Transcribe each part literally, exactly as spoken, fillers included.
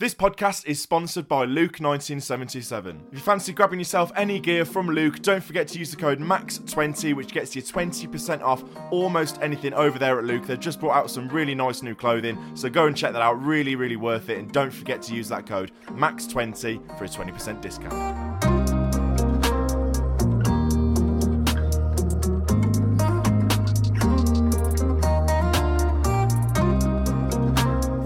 This podcast is sponsored by Luke nineteen seventy-seven. If you fancy grabbing yourself any gear from Luke, don't forget to use the code max twenty, which gets you twenty percent off almost anything over there at Luke. They've just brought out some really nice new clothing, so go and check that out. Really, really worth it. And don't forget to use that code max twenty for a twenty percent discount.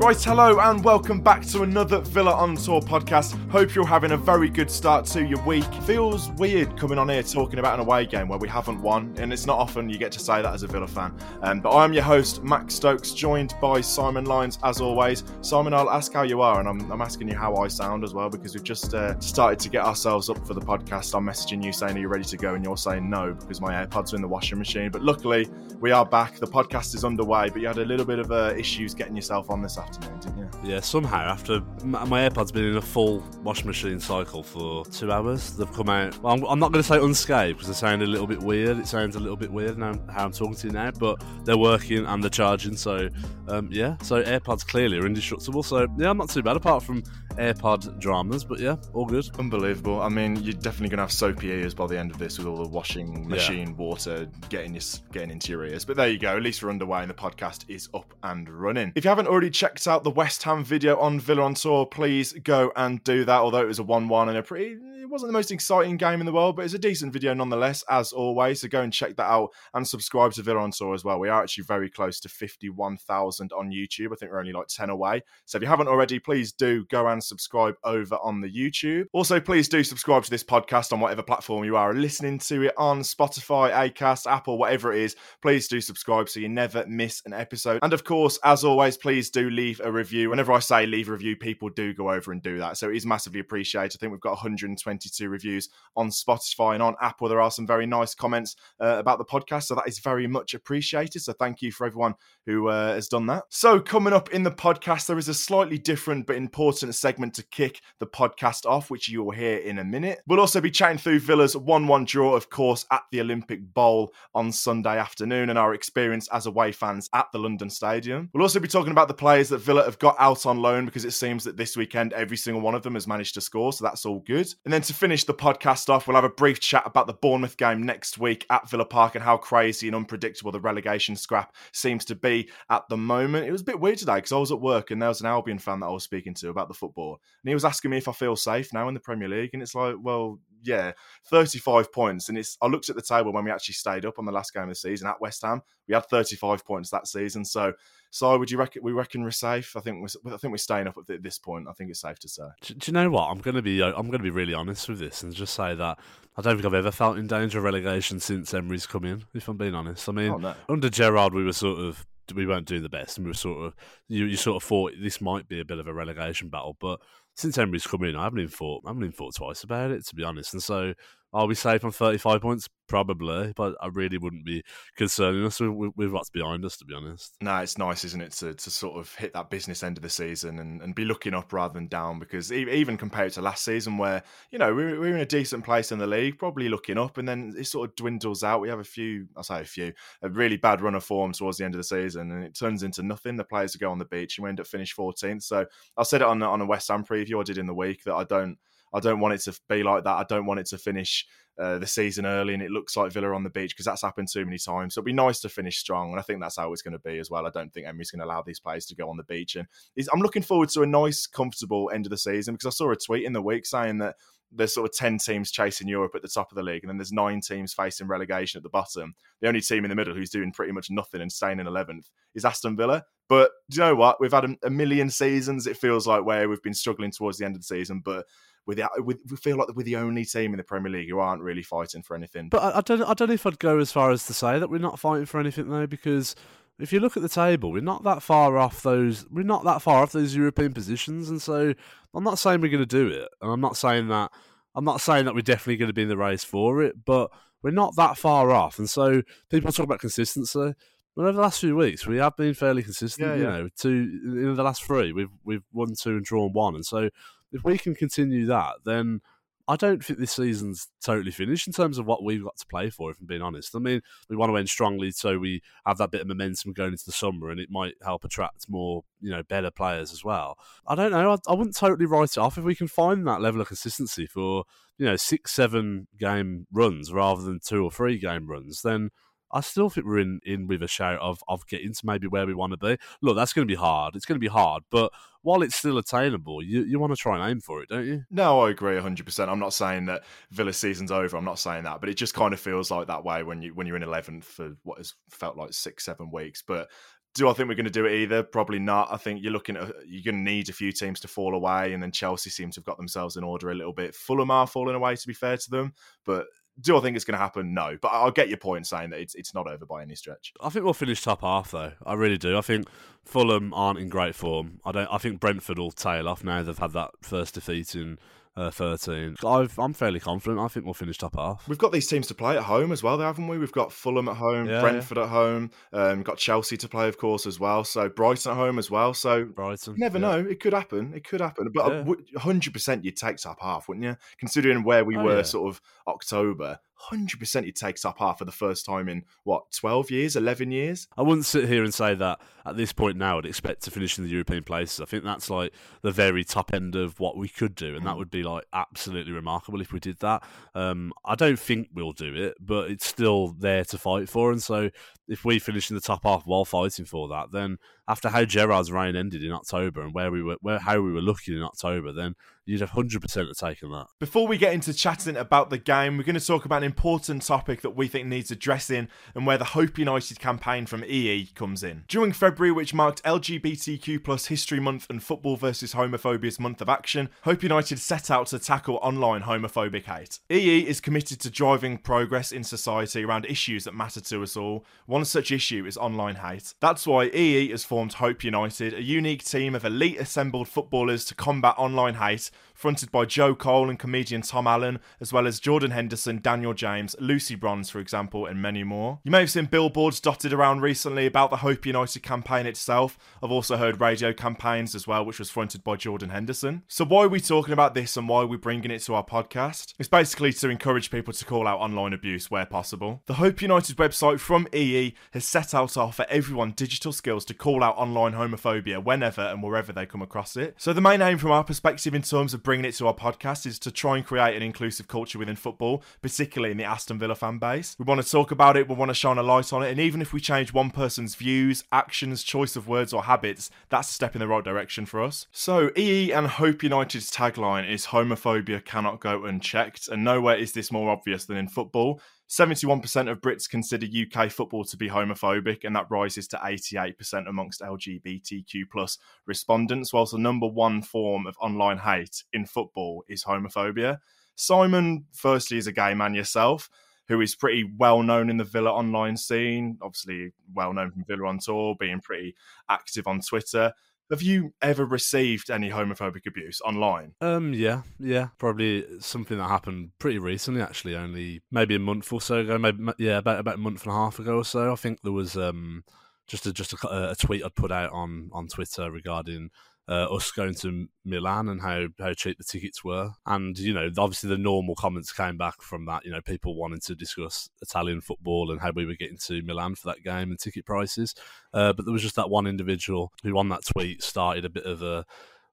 Right, hello and welcome back to another Villa on Tour podcast. Hope you're having a very good start to your week. Feels weird coming on here talking about an away game where we haven't won, and it's not often you get to say that as a Villa fan. Um, but I'm your host, Max Stokes, joined by Simon Lines as always. Simon, I'll ask how you are, and I'm, I'm asking you how I sound as well, because we've just uh, started to get ourselves up for the podcast. I'm messaging you saying, are you ready to go? And you're saying no, because my AirPods are in the washing machine. But luckily, we are back. The podcast is underway, but you had a little bit of uh, issues getting yourself on this afternoon. Didn't you? Yeah, somehow after my AirPods been in a full washing machine cycle for two hours, they've come out. Well, I'm, I'm not going to say unscathed because they sound a little bit weird. It sounds a little bit weird now how I'm talking to you now, but they're working and they're charging. So um, yeah, so AirPods clearly are indestructible. So yeah, I'm not too bad apart from AirPod dramas, but yeah, all good. Unbelievable. I mean, you're definitely going to have soapy ears by the end of this with all the washing machine yeah. water getting your, getting into your ears. But there you go. At least we're underway and the podcast is up and running. If you haven't already checked out the West Ham video on Villa on Tour, please go and do that. Although it was a one-one and a pretty, it wasn't the most exciting game in the world, but it's a decent video nonetheless, as always. So go and check that out and subscribe to Villa on Tour as well. We are actually very close to fifty-one thousand on YouTube. I think we're only like ten away. So if you haven't already, please do go and subscribe over on the YouTube. Also, please do subscribe to this podcast on whatever platform you are listening to it on, Spotify, Acast, Apple, whatever it is. Please do subscribe so you never miss an episode. And of course, as always, please do leave Leave a review. Whenever I say leave a review, people do go over and do that. So it is massively appreciated. I think we've got one hundred twenty-two reviews on Spotify and on Apple. There are some very nice comments uh, about the podcast. So that is very much appreciated. So thank you for everyone who uh, has done that. So coming up in the podcast, there is a slightly different but important segment to kick the podcast off, which you will hear in a minute. We'll also be chatting through Villa's one-one draw, of course, at the Olympic Bowl on Sunday afternoon and our experience as away fans at the London Stadium. We'll also be talking about the players that Villa have got out on loan, because it seems that this weekend every single one of them has managed to score, so that's all good. And then to finish the podcast off, we'll have a brief chat about the Bournemouth game next week at Villa Park and how crazy and unpredictable the relegation scrap seems to be at the moment. It was a bit weird today because I was at work and there was an Albion fan that I was speaking to about the football, and he was asking me if I feel safe now in the Premier League, and it's like, well, yeah, thirty-five points. And it's I looked at the table when we actually stayed up on the last game of the season at West Ham. We had thirty-five points that season, so So would you reckon we reckon we're safe? I think we're, I think we're staying up at this point. I think it's safe to say. Do, do you know what? I'm gonna be I'm gonna be really honest with this and just say that I don't think I've ever felt in danger of relegation since Emery's come in, if I'm being honest. I mean, oh, no. Under Gerrard, we were sort of we weren't doing the best, and we were sort of you you sort of thought this might be a bit of a relegation battle, but since Emery's come in, I haven't even thought I haven't even thought twice about it, to be honest. And so, are we safe on thirty-five points? Probably, but I really wouldn't be concerning us with, with what's behind us, to be honest. No, it's nice, isn't it, to, to sort of hit that business end of the season and, and be looking up rather than down, because even compared to last season where, you know, we, we were in a decent place in the league, probably looking up, and then it sort of dwindles out. We have a few, I'll say a few, a really bad run of form towards the end of the season, and it turns into nothing. The players go on the beach and we end up finished fourteenth. So I said it on, on a West Ham preview I did in the week that I don't, I don't want it to be like that. I don't want it to finish uh, the season early and it looks like Villa on the beach, because that's happened too many times. So it'd be nice to finish strong, and I think that's how it's going to be as well. I don't think Emery's going to allow these players to go on the beach. And I'm looking forward to a nice, comfortable end of the season, because I saw a tweet in the week saying that there's sort of ten teams chasing Europe at the top of the league, and then there's nine teams facing relegation at the bottom. The only team in the middle who's doing pretty much nothing and staying in eleventh is Aston Villa. But do you know what? We've had a, a million seasons, it feels like, where we've been struggling towards the end of the season, but With the, with, we feel like we're the only team in the Premier League who aren't really fighting for anything. But I, I don't, I don't know if I'd go as far as to say that we're not fighting for anything, though, because if you look at the table, we're not that far off those. We're not that far off those European positions, and so I'm not saying we're going to do it, and I'm not saying that. I'm not saying that we're definitely going to be in the race for it, but we're not that far off, and so people talk about consistency. Well, over the last few weeks, we have been fairly consistent. Yeah, yeah. You know, two in the last three, we've we've won two and drawn one, and so. If we can continue that, then I don't think this season's totally finished in terms of what we've got to play for, if I'm being honest. I mean, we want to end strongly so we have that bit of momentum going into the summer, and it might help attract more, you know, better players as well. I don't know. I, I wouldn't totally write it off if we can find that level of consistency for, you know, six, seven game runs rather than two or three game runs, then I still think we're in, in with a shout of, of getting to maybe where we want to be. Look, that's going to be hard. It's going to be hard, but while it's still attainable, you, you want to try and aim for it, don't you? No, I agree one hundred percent. I'm not saying that Villa's season's over. I'm not saying that, but it just kind of feels like that way when, you, when you're in eleventh for what has felt like six, seven weeks. But do I think we're going to do it either? Probably not. I think you're looking at, you're going to need a few teams to fall away, and then Chelsea seem to have got themselves in order a little bit. Fulham are falling away, to be fair to them, but do I think it's going to happen? No. But I'll get your point saying that it's it's not over by any stretch. I think we'll finish top half, though. I really do. I think Fulham aren't in great form. I don't. I think Brentford will tail off now they've had that first defeat in uh, thirteen. I've, I'm fairly confident. I think we'll finish top half. We've got these teams to play at home as well, haven't we? We've got Fulham at home, yeah, Brentford yeah. at home, um, got Chelsea to play, of course, as well. So Brighton at home as well. So Brighton, never yeah. know. It could happen. It could happen. But yeah. one hundred percent you'd take top half, wouldn't you? Considering where we oh, were yeah. sort of October. one hundred percent it takes up half for the first time in, what, twelve years, eleven years? I wouldn't sit here and say that at this point now I'd expect to finish in the European places. I think that's like the very top end of what we could do, and that would be like absolutely remarkable if we did that. Um, I don't think we'll do it, but it's still there to fight for, and so if we finish in the top half while fighting for that, then after how Gerrard's reign ended in October and where we were, where how we were looking in October, then you'd have one hundred percent have taken that. Before we get into chatting about the game, we're going to talk about an important topic that we think needs addressing, and where the Hope United campaign from E E comes in. During February, which marked L G B T Q plus History Month and Football versus Homophobia's Month of Action, Hope United set out to tackle online homophobic hate. E E is committed to driving progress in society around issues that matter to us all. One such issue is online hate. That's why E E has formed Hope United, a unique team of elite assembled footballers to combat online hate, fronted by Joe Cole and comedian Tom Allen, as well as Jordan Henderson, Daniel James, Lucy Bronze, for example, and many more. You may have seen billboards dotted around recently about the Hope United campaign itself. I've also heard radio campaigns as well, which was fronted by Jordan Henderson. So why are we talking about this, and why are we bringing it to our podcast? It's basically to encourage people to call out online abuse where possible. The Hope United website from E E has set out to offer everyone digital skills to call out online homophobia whenever and wherever they come across it. So the main aim from our perspective in terms of bringing it to our podcast is to try and create an inclusive culture within football, particularly in the Aston Villa fan base. We want to talk about it, we want to shine a light on it, and even if we change one person's views, actions, choice of words or habits, that's a step in the right direction for us. So E E and Hope United's tagline is homophobia cannot go unchecked, and nowhere is this more obvious than in football. seventy-one percent of Brits consider U K football to be homophobic, and that rises to eighty-eight percent amongst L G B T Q plus respondents, whilst the number one form of online hate in football is homophobia. Simon, firstly, is a gay man yourself, who is pretty well known in the Villa online scene, obviously well known from Villa on Tour, being pretty active on Twitter. Have you ever received any homophobic abuse online? Um, yeah, yeah. Probably something that happened pretty recently, actually, only maybe a month or so ago. Maybe, yeah, about about a month and a half ago or so. I think there was um just a, just a, a tweet I put out on, on Twitter regarding Uh, us going to Milan and how, how cheap the tickets were. And, you know, obviously the normal comments came back from that, you know, people wanting to discuss Italian football and how we were getting to Milan for that game and ticket prices. Uh, but there was just that one individual who on that tweet started a bit of a...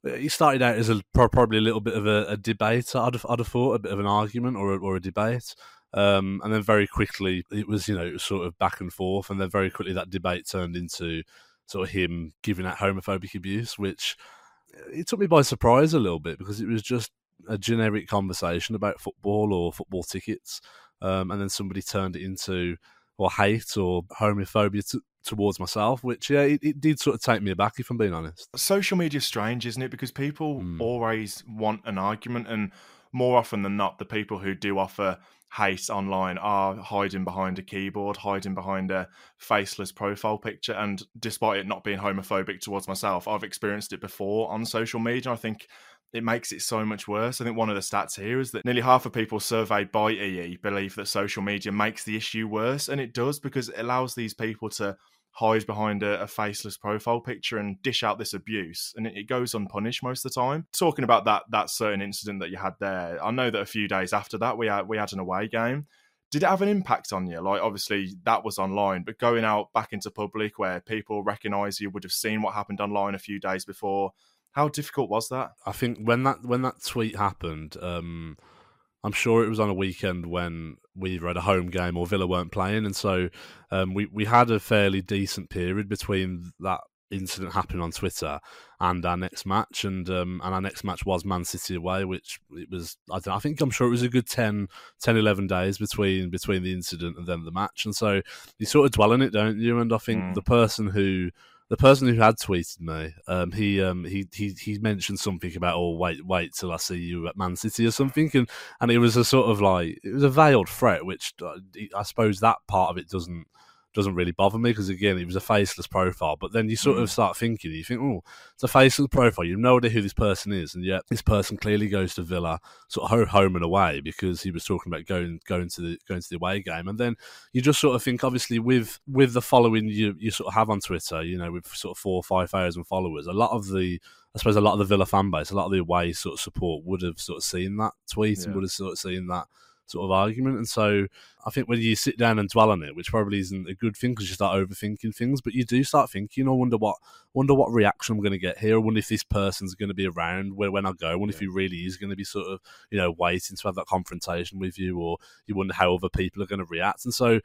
He started out as a, probably a little bit of a, a debate, I'd have, I'd have thought, a bit of an argument or a, or a debate. Um, and then very quickly, it was, you know, it was sort of back and forth. And then very quickly that debate turned into sort of him giving out homophobic abuse, which it took me by surprise a little bit, because it was just a generic conversation about football or football tickets. Um, and then somebody turned it into, or hate or homophobia t- towards myself, which, yeah, it, it did sort of take me aback, if I'm being honest. Social media's strange, isn't it? Because people mm. always want an argument, and more often than not, the people who do offer hate online are hiding behind a keyboard, hiding behind a faceless profile picture. And despite it not being homophobic towards myself, I've experienced it before on social media. I think it makes it so much worse. I think one of the stats here is that nearly half of people surveyed by E E believe that social media makes the issue worse. And it does, because it allows these people to hide behind a, a faceless profile picture and dish out this abuse, and it, it goes unpunished most of the time. Talking about that that certain incident that you had there, I know that a few days after that we had we had an away game. Did it have an impact on you? Like, obviously that was online, but going out back into public where people recognise you would have seen what happened online a few days before, how difficult was that? I think when that when that tweet happened, um, I'm sure it was on a weekend when we either had a home game or Villa weren't playing, and so um, we, we had a fairly decent period between that incident happening on Twitter and our next match, and um, and our next match was Man City away, which it was, I don't know, I think I'm sure it was a good ten, ten, eleven days between between the incident and then the match, and so you sort of dwell on it, don't you? And I think mm. the person who the person who had tweeted me, um, he um, he he he mentioned something about, oh, wait wait till I see you at Man City or something, and and it was a sort of like, it was a veiled threat, which I suppose that part of it doesn't. doesn't really bother me, because again it was a faceless profile, but then you sort mm. of start thinking, you think, oh, it's a faceless profile, you have no idea who this person is, and yet this person clearly goes to Villa sort of home and away, because he was talking about going going to the going to the away game. And then you just sort of think, obviously with with the following you, you sort of have on Twitter, you know, with sort of four or five thousand followers, a lot of the I suppose a lot of the Villa fan base, a lot of the away sort of support would have sort of seen that tweet yeah. and would have sort of seen that sort of argument. And so I think when you sit down and dwell on it, which probably isn't a good thing because you start overthinking things, but you do start thinking, I wonder what wonder what reaction I'm going to get here. I wonder if this person's going to be around where when I go. I wonder yeah. if he really is going to be sort of, you know, waiting to have that confrontation with you, or you wonder how other people are going to react. And so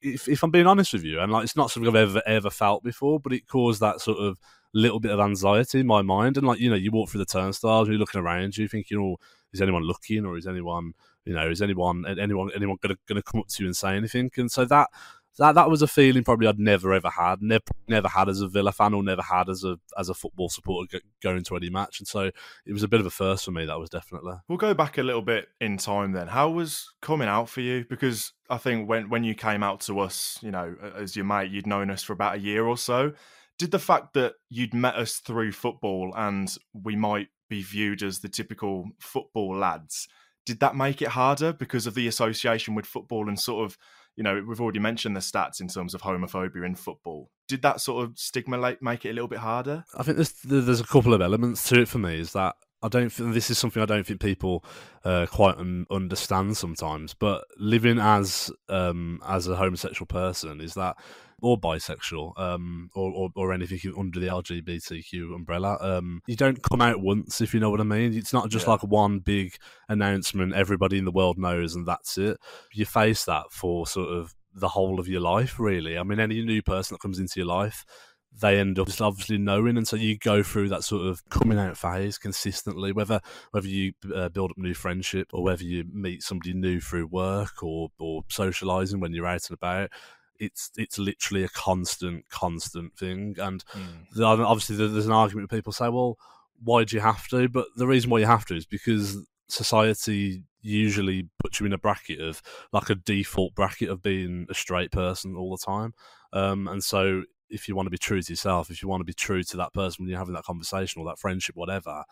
if, if I'm being honest with you, and like, it's not something I've ever ever felt before, but it caused that sort of little bit of anxiety in my mind. And like, you know, you walk through the turnstiles, you're looking around you thinking, oh, is anyone looking, or is anyone, you know, is anyone anyone anyone going to going to come up to you and say anything? And so that that that was a feeling probably I'd never ever had, never never had as a Villa fan, or never had as a as a football supporter going to any match. And so it was a bit of a first for me. That was definitely. We'll go back a little bit in time then. How was coming out for you? Because I think when when you came out to us, you know, as your mate, you'd known us for about a year or so. Did the fact that you'd met us through football and we might be viewed as the typical football lads, did that make it harder because of the association with football and sort of, you know, we've already mentioned the stats in terms of homophobia in football. Did that sort of stigma make it a little bit harder? I think there's, there's a couple of elements to it for me, is that I don't think this is something I don't think people uh, quite un- understand sometimes, but living as um, as a homosexual person is that, or bisexual, um, or, or or anything under the L G B T Q umbrella. Um, you don't come out once, if you know what I mean. It's not just yeah. like one big announcement, everybody in the world knows and that's it. You face that for sort of the whole of your life, really. I mean, any new person that comes into your life, they end up just obviously knowing, and so you go through that sort of coming out phase consistently, whether whether you uh, build up new friendship, or whether you meet somebody new through work, or or socialising when you're out and about. It's it's literally a constant, constant thing. And mm. the, obviously there's an argument where people say, well, why do you have to? But the reason why you have to is because society usually puts you in a bracket of, like a default bracket of being a straight person all the time. Um, and so if you want to be true to yourself, if you want to be true to that person when you're having that conversation or that friendship, whatever,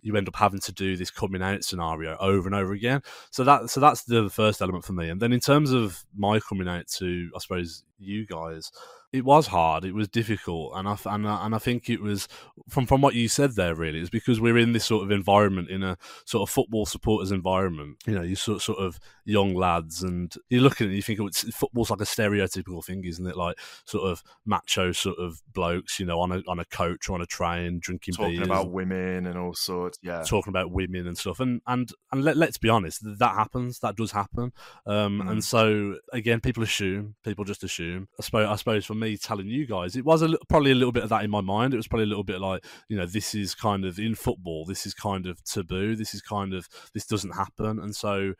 you end up having to do this coming out scenario over and over again. So that so that's the first element for me. And then in terms of my coming out to, I suppose, you guys, it was hard. It was difficult, and I and I, and I think it was from from what you said there. Really, it's because we're in this sort of environment, in a sort of football supporters environment. You know, you sort sort of young lads, and you're looking at it, you think, oh, it's, football's like a stereotypical thing, isn't it? Like sort of macho sort of blokes, you know, on a on a coach or on a train, drinking talking beers, about women and all sorts. Yeah, talking about women and stuff. And and and let, let's be honest, that happens. That does happen. Um, mm. And so again, people assume, people just assume. I suppose, I suppose for me telling you guys, it was a little, probably a little bit of that in my mind. It was probably a little bit like, you know, this is kind of in football, this is kind of taboo, this is kind of, this doesn't happen. And so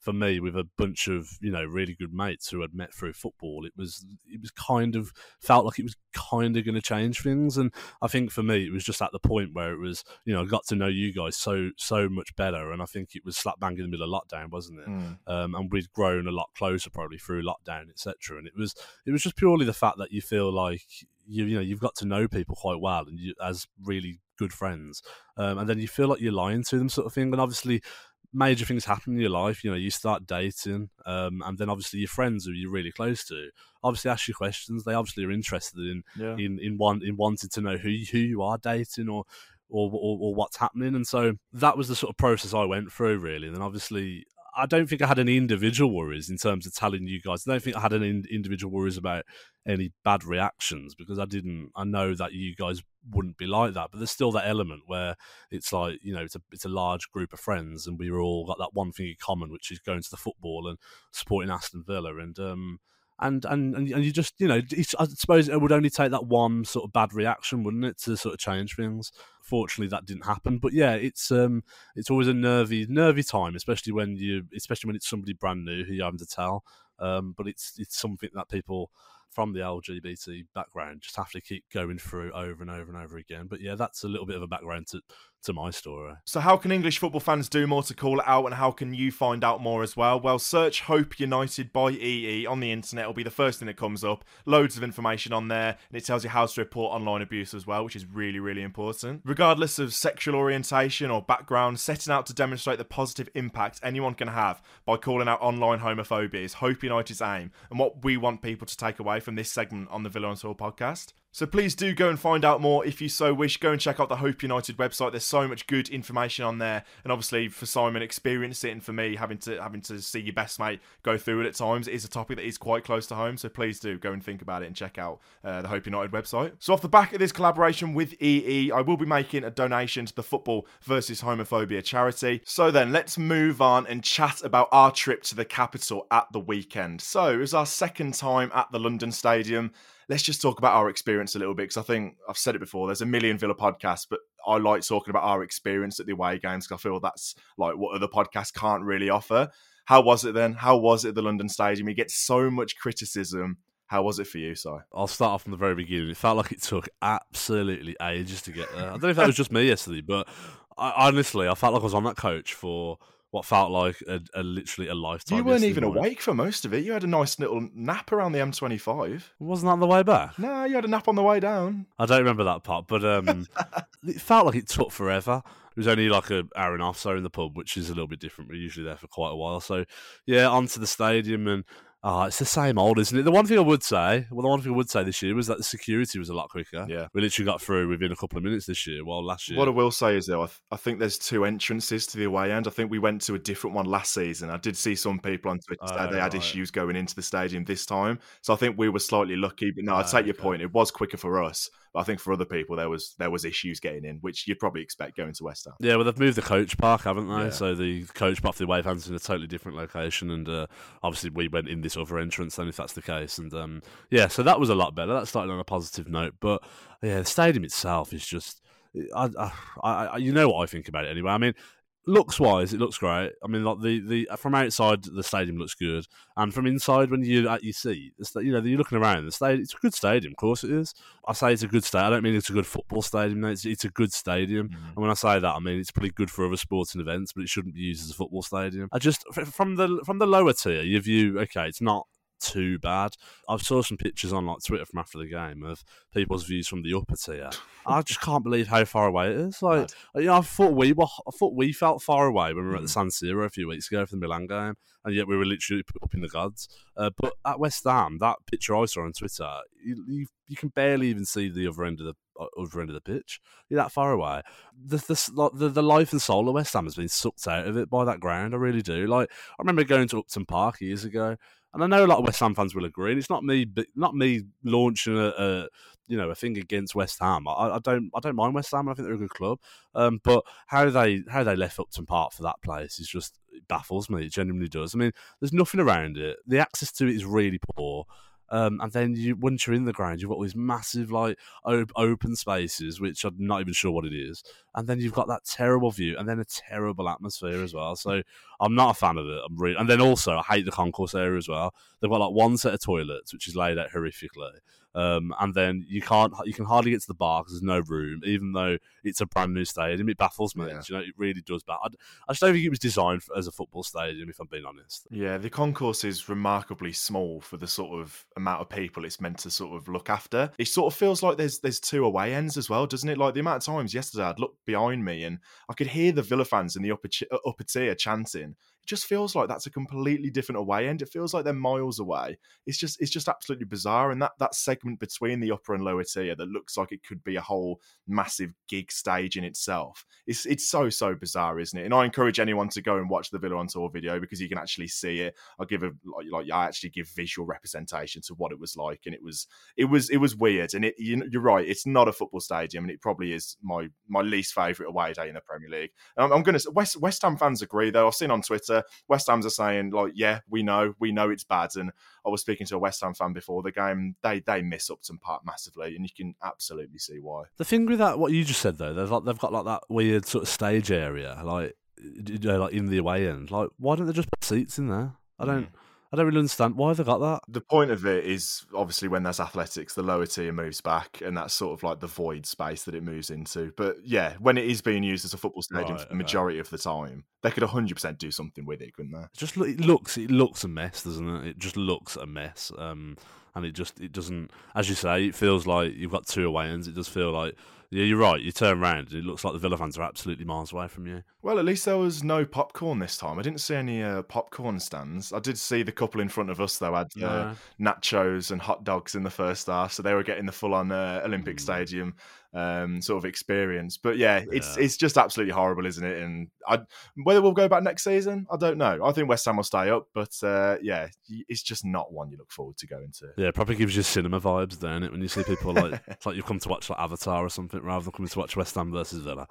for me, with a bunch of, you know, really good mates who I'd met through football, it was it was kind of felt like it was kind of going to change things. And I think for me, it was just at the point where it was, you know, I got to know you guys so so much better, and I think it was slap bang in the middle of lockdown, wasn't it? Mm. Um, and we'd grown a lot closer probably through lockdown, et cetera. And it was it was just purely the fact that you feel like you you know you've got to know people quite well, and you, as really good friends, um, and then you feel like you're lying to them, sort of thing. And obviously, major things happen in your life. You know, you start dating, um, and then obviously your friends who you're really close to obviously ask you questions. They obviously are interested in yeah. in in one in wanting to know who you, who you are dating or. Or, or or what's happening. And so that was the sort of process I went through, really. And obviously, I don't think I had any individual worries in terms of telling you guys. I don't think I had any individual worries about any bad reactions, because I didn't, I know that you guys wouldn't be like that. But there's still that element where it's like, you know, it's a, it's a large group of friends and we were all got that one thing in common, which is going to the football and supporting Aston Villa. And, um, And and and you just, you know, I suppose it would only take that one sort of bad reaction, wouldn't it, to sort of change things. Fortunately, that didn't happen. But yeah, it's um, it's always a nervy, nervy time, especially when you, especially when it's somebody brand new who you haven't to tell. Um, but it's it's something that people from the L G B T background just have to keep going through over and over and over again. But yeah, that's a little bit of a background to, to my story. So how can English football fans do more to call it out, and how can you find out more as well? Well, search Hope United by E E on the internet. It'll be the first thing that comes up. Loads of information on there, and it tells you how to report online abuse as well, which is really, really important. Regardless of sexual orientation or background, setting out to demonstrate the positive impact anyone can have by calling out online homophobia is Hope United's aim, and what we want people to take away from this segment on the Villa on Tour podcast. So please do go and find out more if you so wish. Go and check out the Hope United website. There's so much good information on there, and obviously for Simon experiencing it, and for me having to having to see your best mate go through it at times, it is a topic that is quite close to home. So please do go and think about it and check out uh, the Hope United website. So off the back of this collaboration with E E, I will be making a donation to the Football versus Homophobia charity. So then let's move on and chat about our trip to the capital at the weekend. So it was our second time at the London Stadium. Let's just talk about our experience a little bit, because I think I've said it before, there's a million Villa podcasts, but I like talking about our experience at the away games, because I feel that's like what other podcasts can't really offer. How was it then? How was it at the London Stadium? You get so much criticism. How was it for you, Si? I'll start off from the very beginning. It felt like it took absolutely ages to get there. I don't know if that was just me yesterday, but I, honestly, I felt like I was on that coach for what felt like a, a literally a lifetime. You weren't even morning. awake for most of it. You had a nice little nap around the M twenty-five. Wasn't that on the way back? No, you had a nap on the way down. I don't remember that part, but um, it felt like it took forever. It was only like an hour and a half so in the pub, which is a little bit different. We're usually there for quite a while. So, yeah, onto the stadium, and oh, it's the same old, isn't it? The one thing I would say, well, the one thing I would say this year was that the security was a lot quicker. Yeah, we literally got through within a couple of minutes this year. While last year, what I will say is though, I, th- I think there's two entrances to the away end. I think we went to a different one last season. I did see some people on Twitter say uh, they had right. issues going into the stadium this time, so I think we were slightly lucky. But no, I uh, take your okay. point. It was quicker for us. I think for other people, there was there was issues getting in, which you'd probably expect going to West Ham. Yeah, well, they've moved the coach park, haven't they? Yeah. So the coach park for the away fans is in a totally different location, and uh, obviously we went in this other entrance then, if that's the case. And um, yeah, so that was a lot better. That started on a positive note. But yeah, the stadium itself is just, I, I, I, you know what I think about it anyway. I mean, looks-wise, it looks great. I mean, like the, the from outside, the stadium looks good, and from inside, when you're at your seat, you know, you're looking around the stadium. It's a good stadium, of course it is. I say it's a good stadium. I don't mean it's a good football stadium. No, it's, it's a good stadium, mm-hmm. and when I say that, I mean it's pretty good for other sporting events, but it shouldn't be used as a football stadium. I just from the from the lower tier, you view okay, it's not too bad. I've saw some pictures on like Twitter from after the game of people's views from the upper tier. I just can't believe how far away it is. Like, you know, I thought we were, I thought we felt far away when we were at the San Siro a few weeks ago for the Milan game, and yet we were literally up in the gods. Uh, but at West Ham, that picture I saw on Twitter, you, you, you can barely even see the other end of the other end of the pitch. You're that far away. The the, the the life and soul of West Ham has been sucked out of it by that ground. I really do. Like, I remember going to Upton Park years ago. And I know a lot of West Ham fans will agree. And it's not me, not me launching a, a you know a thing against West Ham. I, I don't, I don't mind West Ham. I think they're a good club. Um, but how they how they left Upton Park for that place is just it baffles me. It genuinely does. I mean, there's nothing around it. The access to it is really poor. Um, and then you, once you're in the ground, you've got all these massive like op- open spaces, which I'm not even sure what it is. And then you've got that terrible view, and then a terrible atmosphere as well. So I'm not a fan of it. I'm really, and then also I hate the concourse area as well. They've got like one set of toilets, which is laid out horrifically. Um, and then you can't, you can hardly get to the bar because there's no room, even though it's a brand new stadium. It baffles me. Yeah. You know, it really does. But I, I just don't think it was designed for, as a football stadium, if I'm being honest. Yeah, the concourse is remarkably small for the sort of amount of people it's meant to sort of look after. It sort of feels like there's there's two away ends as well, doesn't it? Like the amount of times yesterday I'd look behind me and I could hear the Villa fans in the upper upper tier chanting. It just feels like that's a completely different away end. It feels like they're miles away. It's just it's just absolutely bizarre. And that, that segment between the upper and lower tier that looks like it could be a whole massive gig stage in itself. It's it's so, so bizarre, isn't it? And I encourage anyone to go and watch the Villa on Tour video because you can actually see it. I give a like, like I actually give visual representation to what it was like. And it was it was it was weird. And it, you, you're right, it's not a football stadium, and it probably is my my least favourite away day in the Premier League. And I'm, I'm going to West West Ham fans agree though. I've seen on Twitter. West Ham's are saying, like, yeah, we know, we know it's bad. And I was speaking to a West Ham fan before the game. They they miss Upton Park massively, and you can absolutely see why. The thing with that, what you just said though, they've like they've got like that weird sort of stage area, like you know, like in the away end. Like, why don't they just put seats in there? I don't. Mm. I don't really understand why they got that. The point of it is obviously when there's athletics, the lower tier moves back, and that's sort of like the void space that it moves into. But yeah, when it is being used as a football stadium, right, for the majority okay. of the time, they could one hundred percent do something with it, couldn't they? It just it looks it looks a mess, doesn't it? It just looks a mess, um, and it just it doesn't. As you say, it feels like you've got two away ends. It does feel like. Yeah, you're right. You turn around, it looks like the Villa fans are absolutely miles away from you. Well, at least there was no popcorn this time. I didn't see any uh, popcorn stands. I did see the couple in front of us, though, had yeah. uh, nachos and hot dogs in the first half, so they were getting the full-on uh, Olympic mm. Stadium um, sort of experience. But yeah, yeah, it's it's just absolutely horrible, isn't it? And I, whether we'll go back next season, I don't know. I think West Ham will stay up, but uh, yeah, it's just not one you look forward to going to. Yeah, it probably gives you cinema vibes, doesn't it? When you see people like it's like you've come to watch like Avatar or something, rather than coming to watch West Ham versus Villa.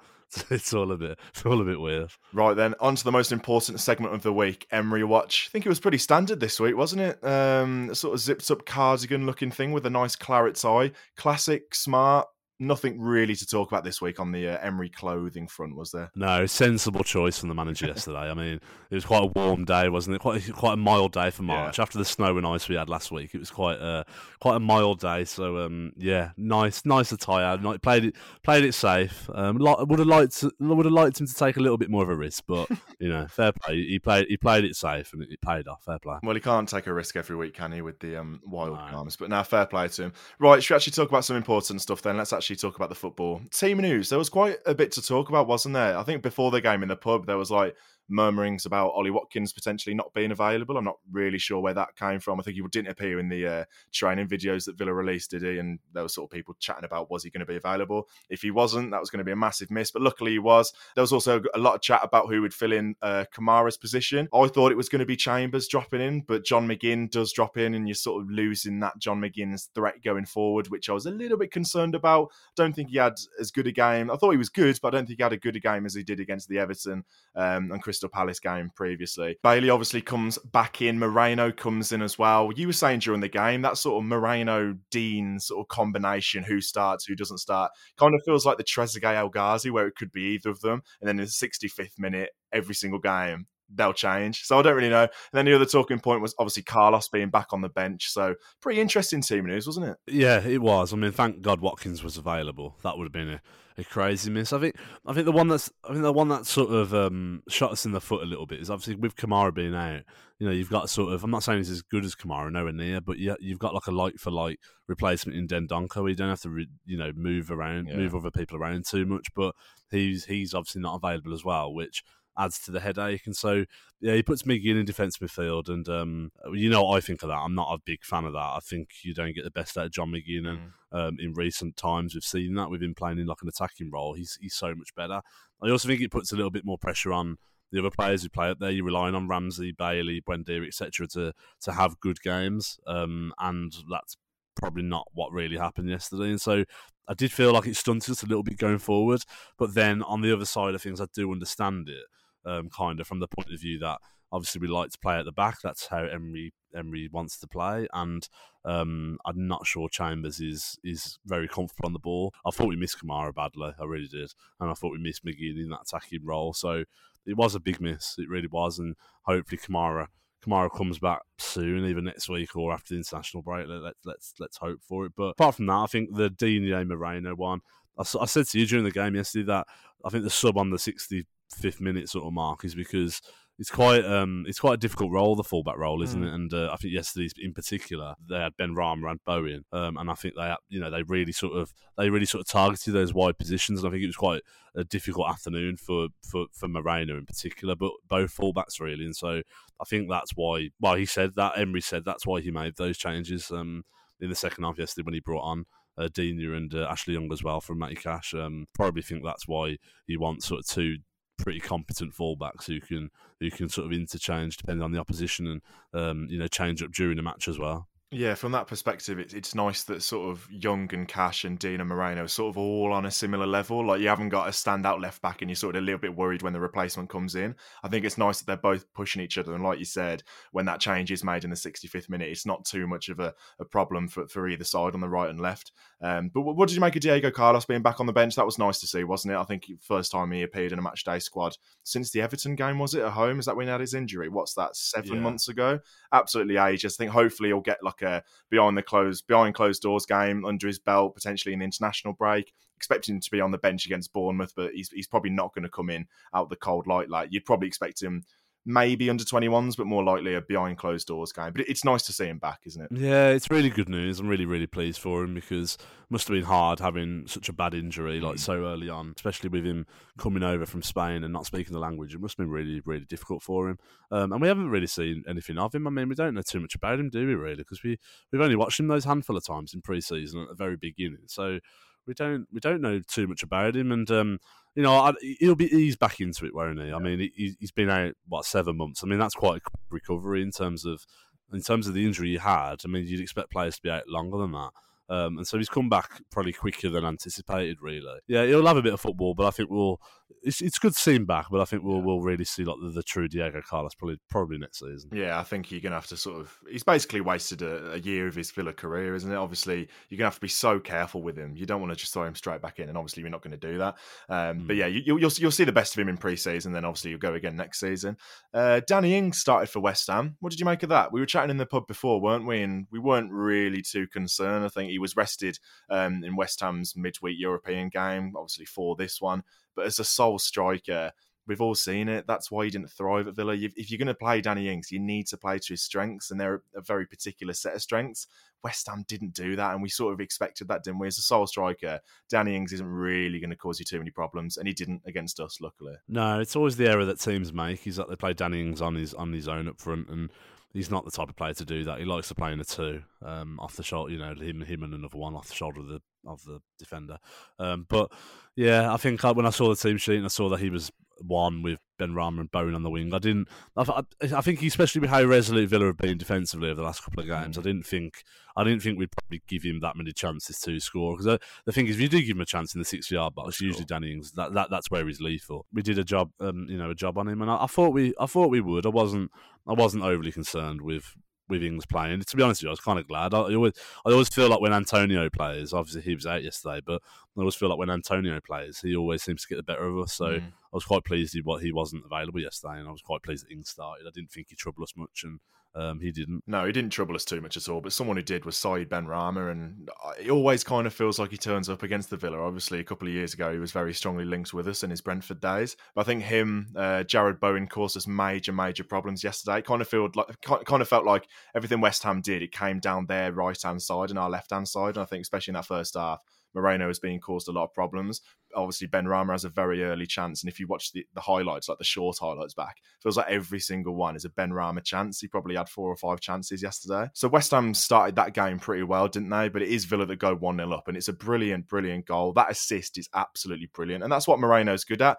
It's all a bit, it's all a bit weird. Right then, on to the most important segment of the week, Emery Watch. I think it was pretty standard this week, wasn't it? Um, sort of zipped up cardigan looking thing with a nice claret tie. Classic, smart. Nothing really to talk about this week on the uh, Emery clothing front, was there? No, sensible choice from the manager yesterday. I mean, it was quite a warm day, wasn't it? Quite a, quite a mild day for March. Yeah. After the snow and ice we had last week, it was quite a quite a mild day. So um, yeah, nice, nice attire. Nice, played it, played it safe. Um, would have liked, to, would have liked him to take a little bit more of a risk, but you know, fair play. He played, he played it safe, and it paid off. Fair play. Well, he can't take a risk every week, can he? With the um, wild no. arms, but now fair play to him. Right, should we actually talk about some important stuff then? Let's actually. Talk about the football team news. There was quite a bit to talk about, wasn't there? I think before the game in the pub, there was like murmurings about Ollie Watkins potentially not being available. I'm not really sure where that came from. I think he didn't appear in the uh, training videos that Villa released, did he? And there were sort of people chatting about was he going to be available. If he wasn't, that was going to be a massive miss. But luckily, he was. There was also a lot of chat about who would fill in uh, Kamara's position. I thought it was going to be Chambers dropping in, but John McGinn does drop in, and you're sort of losing that John McGinn's threat going forward, which I was a little bit concerned about. Don't think he had as good a game. I thought he was good, but I don't think he had a good a game as he did against the Everton um, and Chris. Crystal Palace game previously. Bailey obviously comes back in. Moreno comes in as well. You were saying during the game, that sort of Moreno-Dean sort of combination, who starts, who doesn't start, kind of feels like the Trezeguet-El Ghazi, where it could be either of them. And then in the sixty-fifth minute, every single game, they'll change. So I don't really know. And then the other talking point was obviously Carlos being back on the bench. So pretty interesting team news, wasn't it? Yeah, it was. I mean, thank God Watkins was available. That would have been a, a crazy miss. I think I think the one that's I think the one that sort of um, shot us in the foot a little bit is obviously with Kamara being out. You know, you've got sort of, I'm not saying he's as good as Kamara, nowhere near, but you, you've got like a like for like replacement in Dendonko. You don't have to re, you know move around, yeah. move other people around too much. But he's he's obviously not available as well, which adds to the headache, and so yeah, he puts McGinn in defence midfield, and um, you know what I think of that. I'm not a big fan of that. I think you don't get the best out of John McGinn, and mm. um, in recent times we've seen that with him playing in like an attacking role. He's he's so much better. I also think it puts a little bit more pressure on the other players who play up there. You're relying on Ramsey, Bailey, Buendia, et cetera, to to have good games, um, and that's probably not what really happened yesterday. And so I did feel like it stunted us a little bit going forward. But then on the other side of things, I do understand it. Um, kind of from the point of view that obviously we like to play at the back. That's how Emery Emery wants to play, and um, I'm not sure Chambers is is very comfortable on the ball. I thought we missed Kamara badly, I really did, and I thought we missed McGinn in that attacking role. So it was a big miss, it really was, and hopefully Kamara Kamara comes back soon, either next week or after the international break. Let's let's let's hope for it. But apart from that, I think the Digne Moreno one, I, I said to you during the game yesterday that I think the sub on the sixty-fifth minute sort of mark is because it's quite um it's quite a difficult role, the fullback role, isn't mm. it? And uh, I think yesterday in particular they had Benrahma and Bowen, um, and I think they you know they really sort of they really sort of targeted those wide positions, and I think it was quite a difficult afternoon for for, for Moreno in particular, but both fullbacks really. And so I think that's why. Well, he said that Emery said that's why he made those changes um in the second half yesterday when he brought on Uh, Digne and uh, Ashley Young as well from Matty Cash. Um, probably think that's why he wants sort of two pretty competent fullbacks who can who can sort of interchange depending on the opposition and um, you know change up during the match as well. Yeah, from that perspective, it's it's nice that sort of Young and Cash and Digne Moreno are sort of all on a similar level. Like you haven't got a standout left back, and you're sort of a little bit worried when the replacement comes in. I think it's nice that they're both pushing each other, and like you said, when that change is made in the sixty-fifth minute, it's not too much of a, a problem for, for either side on the right and left. Um, but what did you make of Diego Carlos being back on the bench? That was nice to see, wasn't it? I think first time he appeared in a match day squad since the Everton game, was it at home? Is that when he had his injury? What's that? Seven yeah. months ago? Absolutely ages. I think hopefully he'll get like. A behind the closed behind closed doors game under his belt, potentially an international break. Expecting him to be on the bench against Bournemouth, but he's he's probably not going to come in out the cold light. Like you'd probably expect him maybe under twenty-ones, but more likely a behind closed doors game. But it's nice to see him back, isn't it? Yeah, it's really good news. I'm really really pleased for him because it must have been hard having such a bad injury like so early on, especially with him coming over from Spain and not speaking the language. It must have been really really difficult for him, um, and we haven't really seen anything of him. I mean, we don't know too much about him, do we really? Because we we've only watched him those handful of times in pre-season at the very beginning, so we don't we don't know too much about him. And um, you know, I, he'll be he's back into it, won't he? I mean, he, he's been out what seven months. I mean, that's quite a recovery in terms of in terms of the injury he had. I mean, you'd expect players to be out longer than that, um, and so he's come back probably quicker than anticipated. Really, yeah, he'll have a bit of football, but I think we'll. It's it's good to see him back, but I think we'll yeah. we'll really see like the, the true Diego Carlos probably probably next season. Yeah, I think you're gonna have to sort of. He's basically wasted a, a year of his Villa career, isn't it? Obviously, you're gonna have to be so careful with him. You don't want to just throw him straight back in, and obviously, we're not going to do that. Um, mm. But yeah, you, you'll, you'll you'll see the best of him in pre-season. Then obviously, you'll go again next season. Uh, Danny Ings started for West Ham. What did you make of that? We were chatting in the pub before, weren't we? And we weren't really too concerned. I think he was rested um, in West Ham's midweek European game, obviously for this one. But as a sole striker, we've all seen it. That's why he didn't thrive at Villa. If you're going to play Danny Ings, you need to play to his strengths, and they're a very particular set of strengths. West Ham didn't do that, and we sort of expected that, didn't we? As a sole striker, Danny Ings isn't really going to cause you too many problems, and he didn't against us, luckily. No, it's always the error that teams make, is that they play Danny Ings on his, on his own up front, and he's not the type of player to do that. He likes to play in a two, um, off the shoulder, you know, him him and another one off the shoulder of the of the defender. Um, but yeah, I think I, when I saw the team sheet and I saw that he was one with Benrahma and Bowen on the wing, I didn't. I, I think especially with how resolute Villa have been defensively over the last couple of games, I didn't think I didn't think we'd probably give him that many chances to score. Because the thing is, if you do give him a chance in the six-yard box, sure. usually Danny Ings, that, that that's where he's lethal. We did a job, um, you know, a job on him, and I, I thought we I thought we would. I wasn't I wasn't overly concerned with. with Ings playing. To be honest with you, I was kind of glad. I, I always I always feel like when Antonio plays, obviously he was out yesterday, but I always feel like when Antonio plays, he always seems to get the better of us. So mm. I was quite pleased with what he wasn't available yesterday, and I was quite pleased that Ings started. I didn't think he troubled us much, and Um, he didn't. No, he didn't trouble us too much at all, but someone who did was Saïd Benrahma, and it always kind of feels like he turns up against the Villa. Obviously, a couple of years ago, he was very strongly linked with us in his Brentford days. But I think him, uh, Jared Bowen, caused us major, major problems yesterday. It kind of felt like, kind of felt like everything West Ham did, it came down their right-hand side and our left-hand side, and I think especially in that first half, Moreno has been caused a lot of problems. Obviously, Benrahma has a very early chance, and if you watch the, the highlights, like the short highlights back, it feels like every single one is a Benrahma chance. He probably had four or five chances yesterday. So West Ham started that game pretty well, didn't they? But it is Villa that go one nil up, and it's a brilliant, brilliant goal. That assist is absolutely brilliant, and that's what Moreno's good at.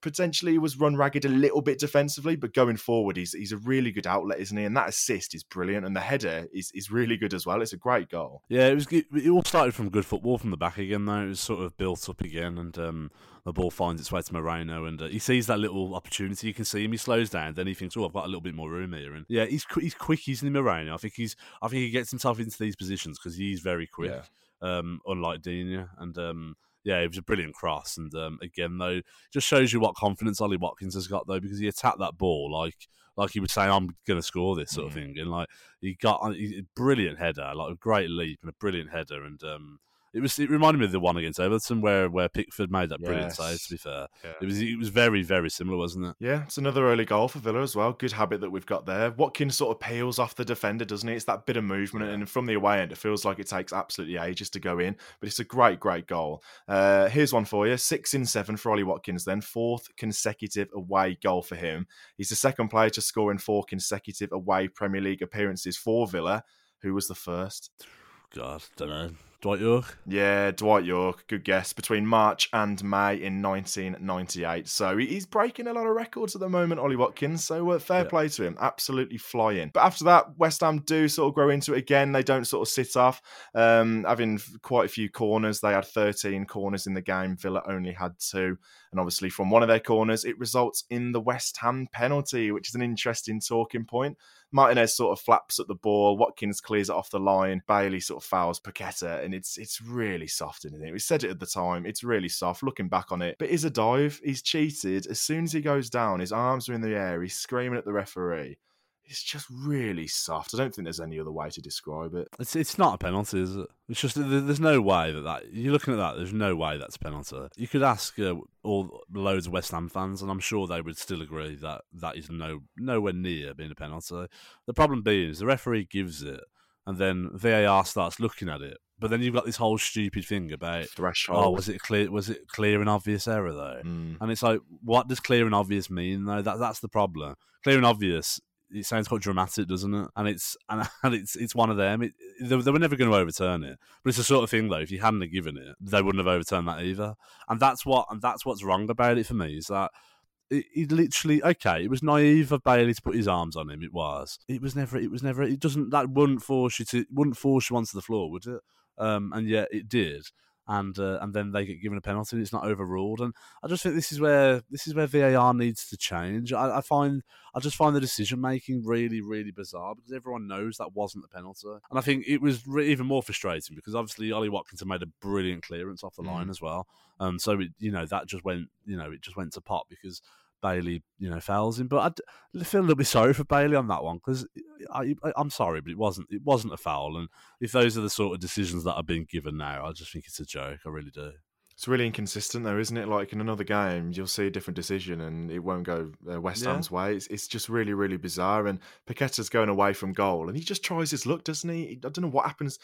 Potentially he was run ragged a little bit defensively, but going forward, he's he's a really good outlet, isn't he? And that assist is brilliant, and the header is, is really good as well. It's a great goal. Yeah, it was. It, it all started from good football from the back again, though. It was sort of built up again, and um, the ball finds its way to Moreno, and uh, he sees that little opportunity. You can see him. He slows down, then he thinks, "Oh, I've got a little bit more room here." And yeah, he's he's quick, isn't he, Moreno? I think he's I think he gets himself into these positions because he's very quick, yeah. um, unlike Digne, and. Um, yeah, it was a brilliant cross. And um, again, though, just shows you what confidence Ollie Watkins has got, though, because he attacked that ball like like he would say, I'm going to score this sort mm. of thing. And like he got a brilliant header, like a great leap and a brilliant header. And um, it was it reminded me of the one against Everton where, where Pickford made that yes. brilliant save, to be fair. Yeah. It was it was very, very similar, wasn't it? Yeah, it's another early goal for Villa as well. Good habit that we've got there. Watkins sort of peels off the defender, doesn't he? It's that bit of movement, and from the away end, it feels like it takes absolutely ages to go in, but it's a great, great goal. Uh, here's one for you. Six in seven for Ollie Watkins then. Fourth consecutive away goal for him. He's the second player to score in four consecutive away Premier League appearances for Villa. Who was the first? God, don't know. Dwight York? Yeah, Dwight York. Good guess. Between March and May in nineteen ninety-eight. So he's breaking a lot of records at the moment, Ollie Watkins. So uh, fair yeah. play to him. Absolutely flying. But after that, West Ham do sort of grow into it again. They don't sort of sit off. Um, having quite a few corners. They had thirteen corners in the game. Villa only had two. And obviously from one of their corners, it results in the West Ham penalty, which is an interesting talking point. Martinez sort of flaps at the ball. Watkins clears it off the line. Bailey sort of fouls Paqueta, and it's it's really soft, isn't it? We said it at the time. It's really soft, looking back on it. But it's a dive. He's cheated. As soon as he goes down, his arms are in the air. He's screaming at the referee. It's just really soft. I don't think there's any other way to describe it. It's it's not a penalty, is it? It's just there's no way that, that you're looking at that. There's no way that's a penalty. You could ask uh, all loads of West Ham fans, and I'm sure they would still agree that that is no nowhere near being a penalty. The problem being is the referee gives it, and then V A R starts looking at it. But then you've got this whole stupid thing about threshold. Oh, was it clear? Was it clear and obvious error though? Mm. And it's like, what does clear and obvious mean though? That that's the problem. Clear and obvious. It sounds quite dramatic, doesn't it? And it's and, and it's it's one of them. It, they, they were never going to overturn it, but it's the sort of thing though. If you hadn't have given it, they wouldn't have overturned that either. And that's what and that's what's wrong about it for me is that it, it literally okay. It was naive of Bailey to put his arms on him. It was. It was never. It was never. It doesn't. That wouldn't force you to. Wouldn't force you onto the floor, would it? Um, and yet it did. And uh, and then they get given a penalty and it's not overruled. And I just think this is where this is where V A R needs to change. I, I find I just find the decision making really really bizarre because everyone knows that wasn't the penalty. And I think it was re- even more frustrating because obviously Ollie Watkins made a brilliant clearance off the mm. line as well. Um, so it, you know that just went you know it just went to pot because Bailey you know fouls him. But I feel a little bit sorry for Bailey on that one because I, I, I'm sorry, but it wasn't it wasn't a foul. And if those are the sort of decisions that are being given now, I just think it's a joke. I really do. It's really inconsistent though, isn't it? Like in another game, you'll see a different decision and it won't go uh, West yeah. Ham's way. It's, it's just really, really bizarre. And Paqueta's going away from goal and he just tries his luck, doesn't he? I don't know what happens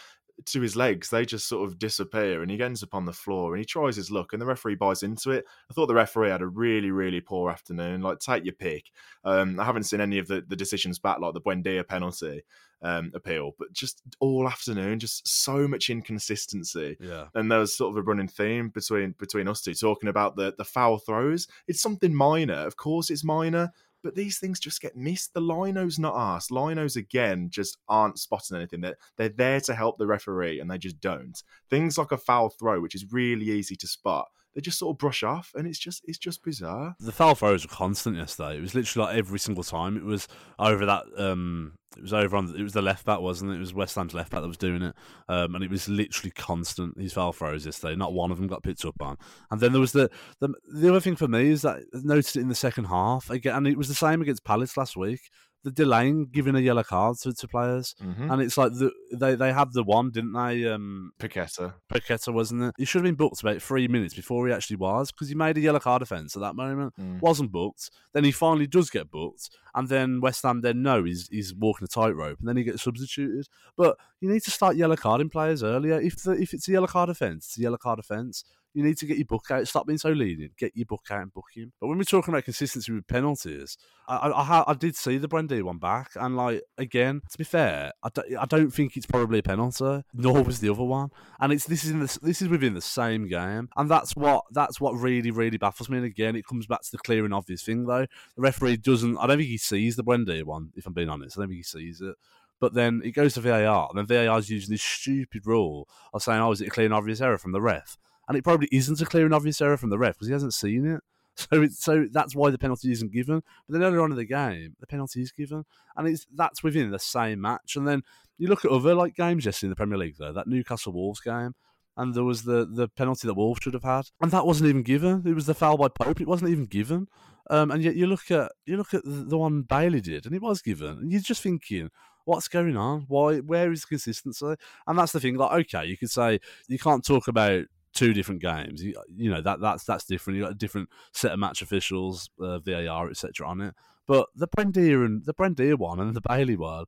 to his legs. They just sort of disappear and he ends up on the floor and he tries his luck and the referee buys into it. I thought the referee had a really, really poor afternoon. Like, take your pick. Um, I haven't seen any of the, the decisions back, like the Buendia penalty. Um, appeal, but just all afternoon, just so much inconsistency. Yeah. And there was sort of a running theme between between us two talking about the the foul throws. It's something minor, of course it's minor, but these things just get missed. The linos not asked. Linos again just aren't spotting anything. They're, they're there to help the referee and they just don't. Things like a foul throw, which is really easy to spot, they just sort of brush off, and it's just it's just bizarre. The foul throws were constant yesterday. It was literally like every single time. It was over that. Um, it was over on. It was the left back, wasn't it? It was West Ham's left back that was doing it, um, and it was literally constant. These foul throws yesterday, not one of them got picked up on. And then there was the the, the other thing for me is that I noticed it in the second half again, and it was the same against Palace last week. The delaying, giving a yellow card to, to players. Mm-hmm. And it's like the, they, they had the one, didn't they? Um, Paqueta. Paqueta, wasn't it? He should have been booked about three minutes before he actually was because he made a yellow card offence at that moment. Mm. Wasn't booked. Then he finally does get booked. And then West Ham then know he's, he's walking a tightrope and then he gets substituted. But you need to start yellow carding players earlier. If the, if it's a yellow card offence, it's a yellow card offence. You need to get your book out. Stop being so lenient. Get your book out and book him. But when we're talking about consistency with penalties, I I, I did see the Buendia one back. And, like, again, to be fair, I, do, I don't think it's probably a penalty, nor was the other one. And it's this is in the, this is within the same game. And that's what that's what really, really baffles me. And, again, it comes back to the clear and obvious thing, though. The referee doesn't... I don't think he sees the Buendia one, if I'm being honest. I don't think he sees it. But then it goes to V A R. And then V A R's using this stupid rule of saying, oh, is it a clear and obvious error from the ref? And it probably isn't a clear and obvious error from the ref because he hasn't seen it. So it's, so that's why the penalty isn't given. But then earlier on in the game, the penalty is given. And it's that's within the same match. And then you look at other like games yesterday in the Premier League, though, that Newcastle Wolves game. and there was the, the penalty that Wolves should have had, and that wasn't even given. It was the foul by Pope. It wasn't even given. Um, and yet you look at you look at the one Bailey did, and it was given. And you're just thinking, what's going on? Why? Where is consistency? And that's the thing. Like, okay, you could say you can't talk about two different games. You, you know that that's that's different. You got a different set of match officials, uh, V A R, et cetera on it. But the Brendier and the Brendier one and the Bailey one,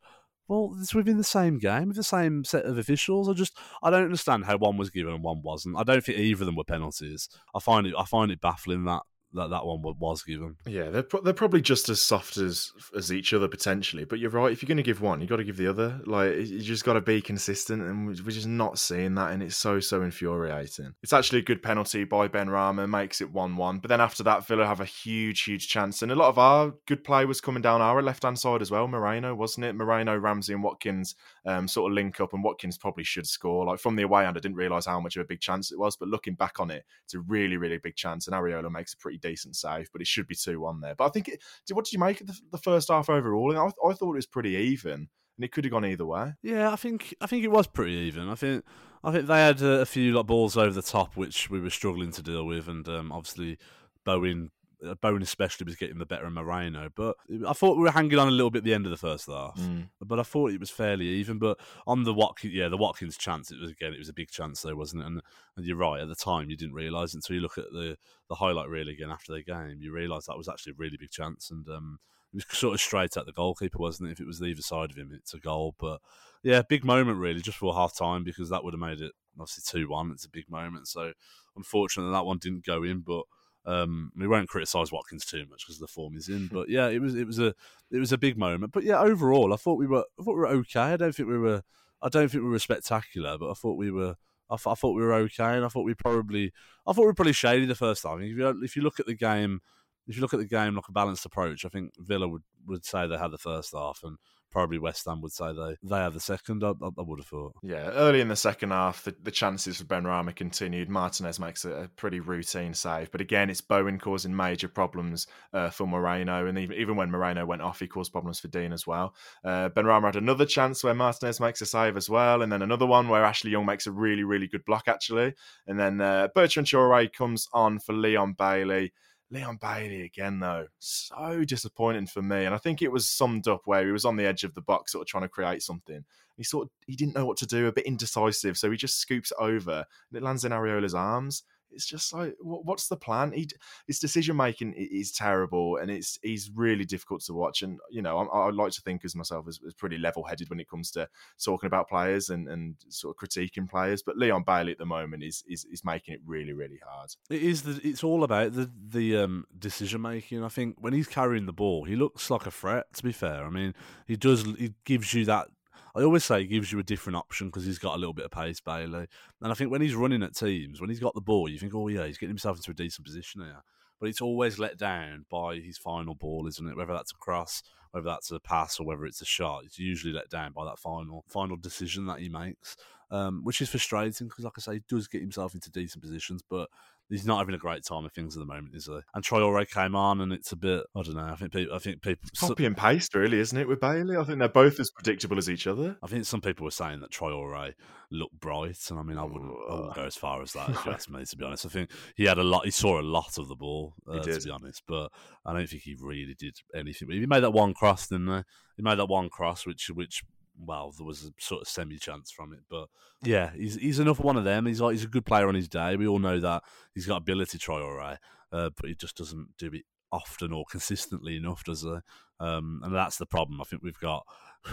well, it's within the same game, with the same set of officials. I just I don't understand how one was given and one wasn't. I don't think either of them were penalties. I find it I find it baffling that. That that one was given. Yeah, they're pro- they're probably just as soft as as each other potentially. But you're right. If you're going to give one, you got to give the other. Like, you just got to be consistent, and we're just not seeing that. And it's so so infuriating. It's actually a good penalty by Benrahma, makes it one-one. But then after that, Villa have a huge huge chance, and a lot of our good play was coming down our left hand side as well. Moreno, wasn't it? Moreno, Ramsey, and Watkins um, sort of link up, and Watkins probably should score. Like, from the away hand, I didn't realise how much of a big chance it was, but looking back on it, it's a really really big chance, and Areola makes a pretty decent save, but it should be two-one there. But I think, it, what did you make of the, the first half overall? And I, th- I thought it was pretty even, and it could have gone either way. Yeah, I think I think it was pretty even. I think I think they had a, a few like balls over the top which we were struggling to deal with, and um, obviously Bowen Bowen especially was getting the better of Moreno. But I thought we were hanging on a little bit at the end of the first half. Mm. But I thought it was fairly even. But on the Watkins, yeah, the Watkins chance, it was again, it was a big chance though, wasn't it? And, and you're right, at the time you didn't realise until you look at the the highlight reel again after the game, you realise that was actually a really big chance, and um, it was sort of straight at the goalkeeper, wasn't it? If it was either side of him, it's a goal. But yeah, big moment really, just for half time, because that would have made it obviously two-one. It's a big moment. So unfortunately that one didn't go in, but Um, we won't criticise Watkins too much because the form is in, but yeah, it was it was a it was a big moment. But yeah, overall, I thought we were I thought we were okay. I don't think we were I don't think we were spectacular, but I thought we were I, th- I thought we were okay, and I thought we probably I thought we probably shaded the first time. If you if you look at the game, if you look at the game like a balanced approach, I think Villa would, would say they had the first half, and probably West Ham would say they, they had the second, I, I, I would have thought. Yeah, early in the second half, the, the chances for Benrahma continued. Martinez makes a, a pretty routine save. But again, it's Bowen causing major problems uh, for Moreno. And even, even when Moreno went off, he caused problems for Dean as well. Uh, Benrahma had another chance where Martinez makes a save as well. And then another one where Ashley Young makes a really, really good block, actually. And then uh, Bertrand Traore comes on for Leon Bailey. Leon Bailey again, though, so disappointing for me. And I think it was summed up where he was on the edge of the box sort of trying to create something. He sort of, he didn't know what to do, a bit indecisive. So he just scoops it over and it lands in Areola's arms. It's just like, what's the plan? He, his decision-making is terrible, and it's he's really difficult to watch. And, you know, I, I like to think as myself as, as pretty level-headed when it comes to talking about players and, and sort of critiquing players. But Leon Bailey at the moment is is, is making it really, really hard. It is the, it's all about the, the um, decision-making. I think when he's carrying the ball, he looks like a threat, to be fair. I mean, he does. He gives you that... I always say he gives you a different option because he's got a little bit of pace, Bailey. And I think when he's running at teams, when he's got the ball, you think, oh yeah, he's getting himself into a decent position here. But it's always let down by his final ball, isn't it? Whether that's a cross, whether that's a pass, or whether it's a shot, it's usually let down by that final final decision that he makes, um, which is frustrating because, like I say, he does get himself into decent positions, but he's not having a great time of things at the moment, is he? And Traore came on, and it's a bit, I don't know, I think people... I think people it's copy so, and paste, really, isn't it, with Bailey? I think they're both as predictable as each other. I think some people were saying that Traore looked bright, and I mean, I wouldn't, I wouldn't go as far as that, if you ask me, to be honest. I think he had a lot, he saw a lot of the ball, uh, to be honest, but I don't think he really did anything. He made that one cross, didn't he? He made that one cross, which... which well, there was a sort of semi-chance from it. But yeah, he's he's another one of them. He's like he's a good player on his day. We all know that. He's got ability, Traoré, uh, but he just doesn't do it often or consistently enough, does he? Um, and that's the problem. I think we've got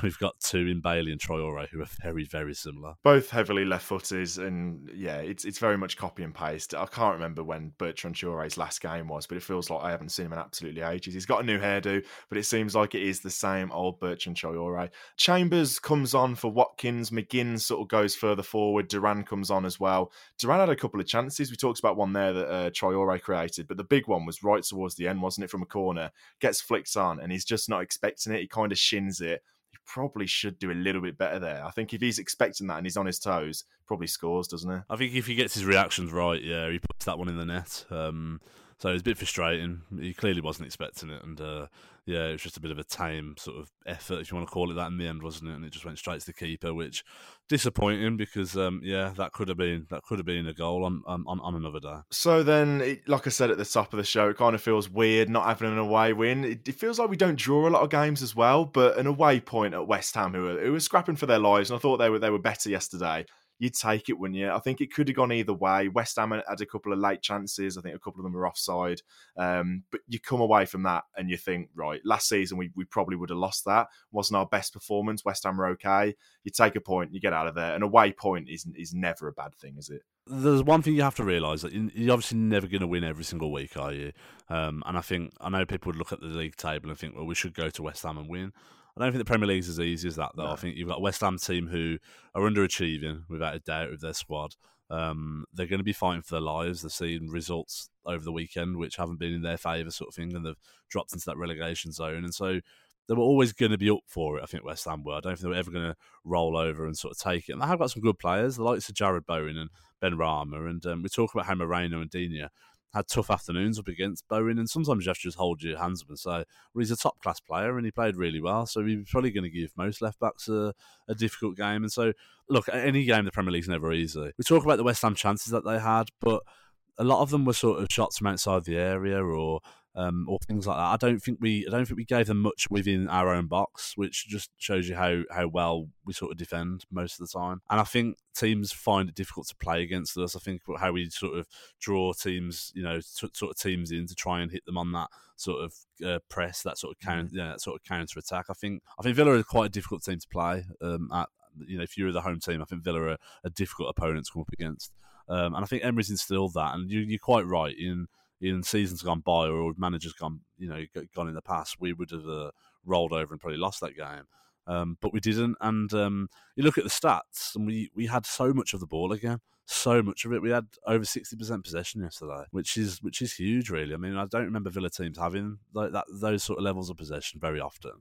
we've got two in Bailey and Traoré who are very, very similar. Both heavily left-footed, and yeah, it's it's very much copy and paste. I can't remember when Bertrand Traoré's last game was, but it feels like I haven't seen him in absolutely ages. He's got a new hairdo, but it seems like it is the same old Bertrand Traoré. Chambers comes on for Watkins. McGinn sort of goes further forward. Duran comes on as well. Duran had a couple of chances. We talked about one there that uh, Traoré created, but the big one was right towards the end, wasn't it, from a corner. Gets flicked on, and he's just not expecting it. He kind of shins it. He probably should do a little bit better there. I think if he's expecting that and he's on his toes, probably scores, doesn't he? I think if he gets his reactions right, yeah, he puts that one in the net. Um, So it was a bit frustrating. He clearly wasn't expecting it. And uh, yeah, it was just a bit of a tame sort of effort, if you want to call it that, in the end, wasn't it? And it just went straight to the keeper, which disappointing because, um, yeah, that could have been that could have been a goal on, on, on another day. So then, it, like I said at the top of the show, it kind of feels weird not having an away win. It, it feels like we don't draw a lot of games as well, but an away point at West Ham, who were, who were scrapping for their lives, and I thought they were, they were better yesterday. You'd take it, wouldn't you? I think it could have gone either way. West Ham had a couple of late chances. I think a couple of them were offside. Um, but you come away from that and you think, right, last season we, we probably would have lost that. Wasn't our best performance. West Ham were okay. You take a point, you get out of there. And a away point is, is never a bad thing, is it? There's one thing you have to realise, that you're obviously never going to win every single week, are you? Um, and I think, I know people would look at the league table and think, well, we should go to West Ham and win. I don't think the Premier League is as easy as that, though. No. I think you've got a West Ham team who are underachieving, without a doubt, with their squad. Um, they're going to be fighting for their lives. They've seen results over the weekend which haven't been in their favour, sort of thing, and they've dropped into that relegation zone. And so they were always going to be up for it, I think, West Ham were. I don't think they were ever going to roll over and sort of take it. And they have got some good players, the likes of Jared Bowen and Benrahma. And um, we talk about how Moreno and Dina had tough afternoons up against Bowen, and sometimes you have to just hold your hands up and say, well, he's a top-class player and he played really well, so he's probably going to give most left-backs a, a difficult game. And so, look, any game in the Premier League's never easy. We talk about the West Ham chances that they had, but a lot of them were sort of shots from outside the area or um, or things like that. I don't think we I don't think we gave them much within our own box, which just shows you how, how well we sort of defend most of the time. And I think teams find it difficult to play against us. I think how we sort of draw teams, you know, t- sort of teams in to try and hit them on that sort of uh, press, that sort of count, yeah, that sort of counter attack. I think I think Villa is quite a difficult team to play. Um, at you know, if you're the home team, I think Villa are a difficult opponent to come up against. Um, and I think Emery's instilled that, and you, you're quite right. In in seasons gone by, or managers gone, you know, gone in the past, we would have uh, rolled over and probably lost that game. Um, but we didn't, and um, you look at the stats, and we, we had so much of the ball again, so much of it. We had over sixty percent possession yesterday, which is which is huge, really. I mean, I don't remember Villa teams having like that, those sort of levels of possession very often.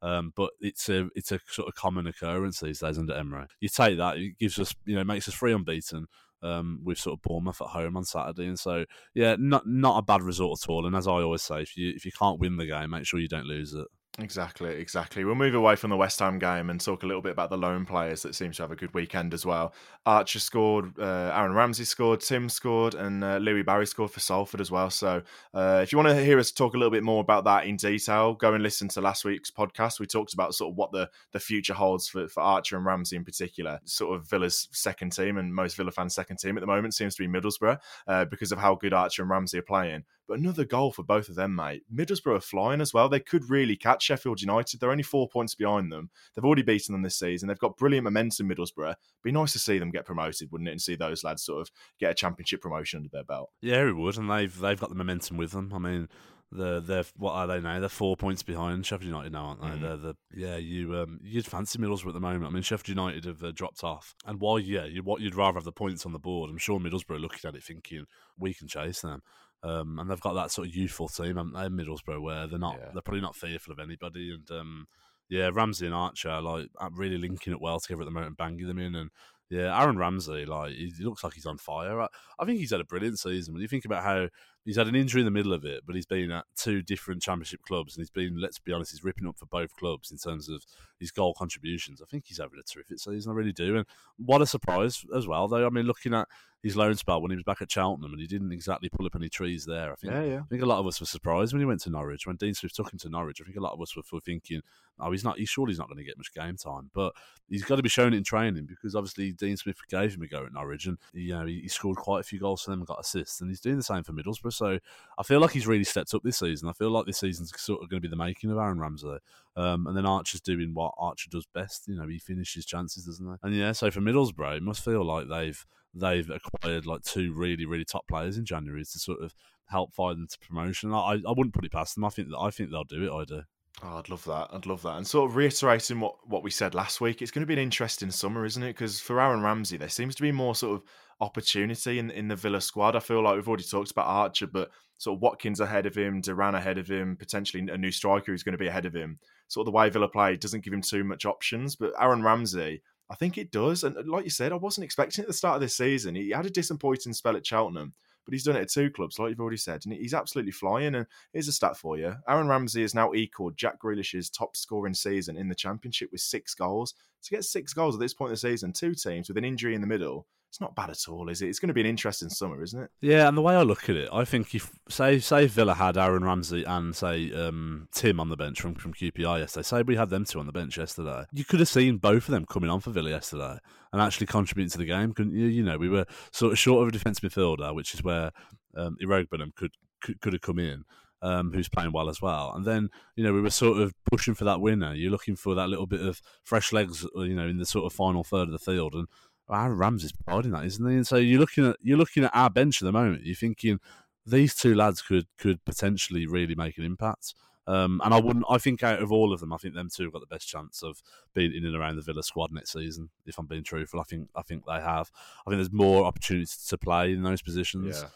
Um, but it's a it's a sort of common occurrence these days under Emery. You take that, it gives us, you know, makes us three unbeaten. Um, with sort of Bournemouth at home on Saturday, and so yeah, not not a bad result at all. And as I always say, if you if you can't win the game, make sure you don't lose it. Exactly, exactly. We'll move away from the West Ham game and talk a little bit about the loan players that seem to have a good weekend as well. Archer scored, uh, Aaron Ramsey scored, Tim scored, and uh, Louis Barry scored for Salford as well. So uh, if you want to hear us talk a little bit more about that in detail, go and listen to last week's podcast. We talked about sort of what the, the future holds for, for Archer and Ramsey in particular. Sort of Villa's second team, and most Villa fans' second team at the moment seems to be Middlesbrough uh, because of how good Archer and Ramsey are playing. But another goal for both of them, mate. Middlesbrough are flying as well. They could really catch Sheffield United. They're only four points behind them. They've already beaten them this season. They've got brilliant momentum, Middlesbrough. Be nice to see them get promoted, wouldn't it? And see those lads sort of get a championship promotion under their belt. Yeah, it would. And they've they've got the momentum with them. I mean, they're, they're what are they now? They're four points behind Sheffield United now, aren't they? Mm. They're the yeah. You um, you'd fancy Middlesbrough at the moment. I mean, Sheffield United have uh, dropped off. And while yeah, you what you'd rather have the points on the board. I'm sure Middlesbrough are looking at it thinking we can chase them. Um, and they've got that sort of youthful team, haven't they, Middlesbrough, where they're not, yeah. they're probably not fearful of anybody. And um, yeah, Ramsey and Archer are like really linking it well together at the moment and banging them in. And yeah, Aaron Ramsey, like he looks like he's on fire. I, I think he's had a brilliant season. When you think about how he's had an injury in the middle of it, but he's been at two different championship clubs, and he's been, let's be honest, he's ripping up for both clubs in terms of his goal contributions. I think he's having a terrific season, I really do. And what a surprise as well, though. I mean, looking at his loan spell when he was back at Cheltenham, and he didn't exactly pull up any trees there. I think yeah, yeah. I think a lot of us were surprised when he went to Norwich. When Dean Swift took him to Norwich, I think a lot of us were, were thinking, oh, he's not. He's surely he's not going to get much game time. But he's got to be shown it in training, because obviously Dean Smith gave him a go at Norwich, and you know he, he scored quite a few goals for them and got assists, and he's doing the same for Middlesbrough. So I feel like he's really stepped up this season. I feel like this season's sort of going to be the making of Aaron Ramsey. Um, and then Archer's doing what Archer does best. You know, he finishes chances, doesn't he? And yeah, so for Middlesbrough, it must feel like they've they've acquired like two really, really top players in January to sort of help fight them to promotion. I, I wouldn't put it past them. I think I think they'll do it. I do. Oh, I'd love that. I'd love that. And sort of reiterating what, what we said last week, it's going to be an interesting summer, isn't it? Because for Aaron Ramsey, there seems to be more sort of opportunity in, in the Villa squad. I feel like we've already talked about Archer, but sort of Watkins ahead of him, Duran ahead of him, potentially a new striker who's going to be ahead of him. Sort of the way Villa play doesn't give him too much options, but Aaron Ramsey, I think it does. And like you said, I wasn't expecting it at the start of this season. He had a disappointing spell at Cheltenham, but he's done it at two clubs, like you've already said, and he's absolutely flying. And here's a stat for you. Aaron Ramsey has now equaled Jack Grealish's top scoring season in the Championship with six goals. To get six goals at this point of the season, two teams with an injury in the middle, it's not bad at all, is it? It's going to be an interesting summer, isn't it? Yeah, and the way I look at it, I think if, say, say Villa had Aaron Ramsey and, say, um, Tim on the bench from, from Q P R yesterday, say we had them two on the bench yesterday, you could have seen both of them coming on for Villa yesterday and actually contributing to the game, couldn't you? You know, we were sort of short of a defensive midfielder, which is where um, Irogbenham could, could could have come in, um, who's playing well as well. And then, you know, we were sort of pushing for that winner. You're looking for that little bit of fresh legs, you know, in the sort of final third of the field, and Aaron Ramsey's providing that, isn't he? And so you're looking at you're looking at our bench at the moment. You're thinking these two lads could could potentially really make an impact. Um, and I wouldn't. I think out of all of them, I think them two have got the best chance of being in and around the Villa squad next season. If I'm being truthful, I think I think they have. I think there's more opportunities to play in those positions. Yeah.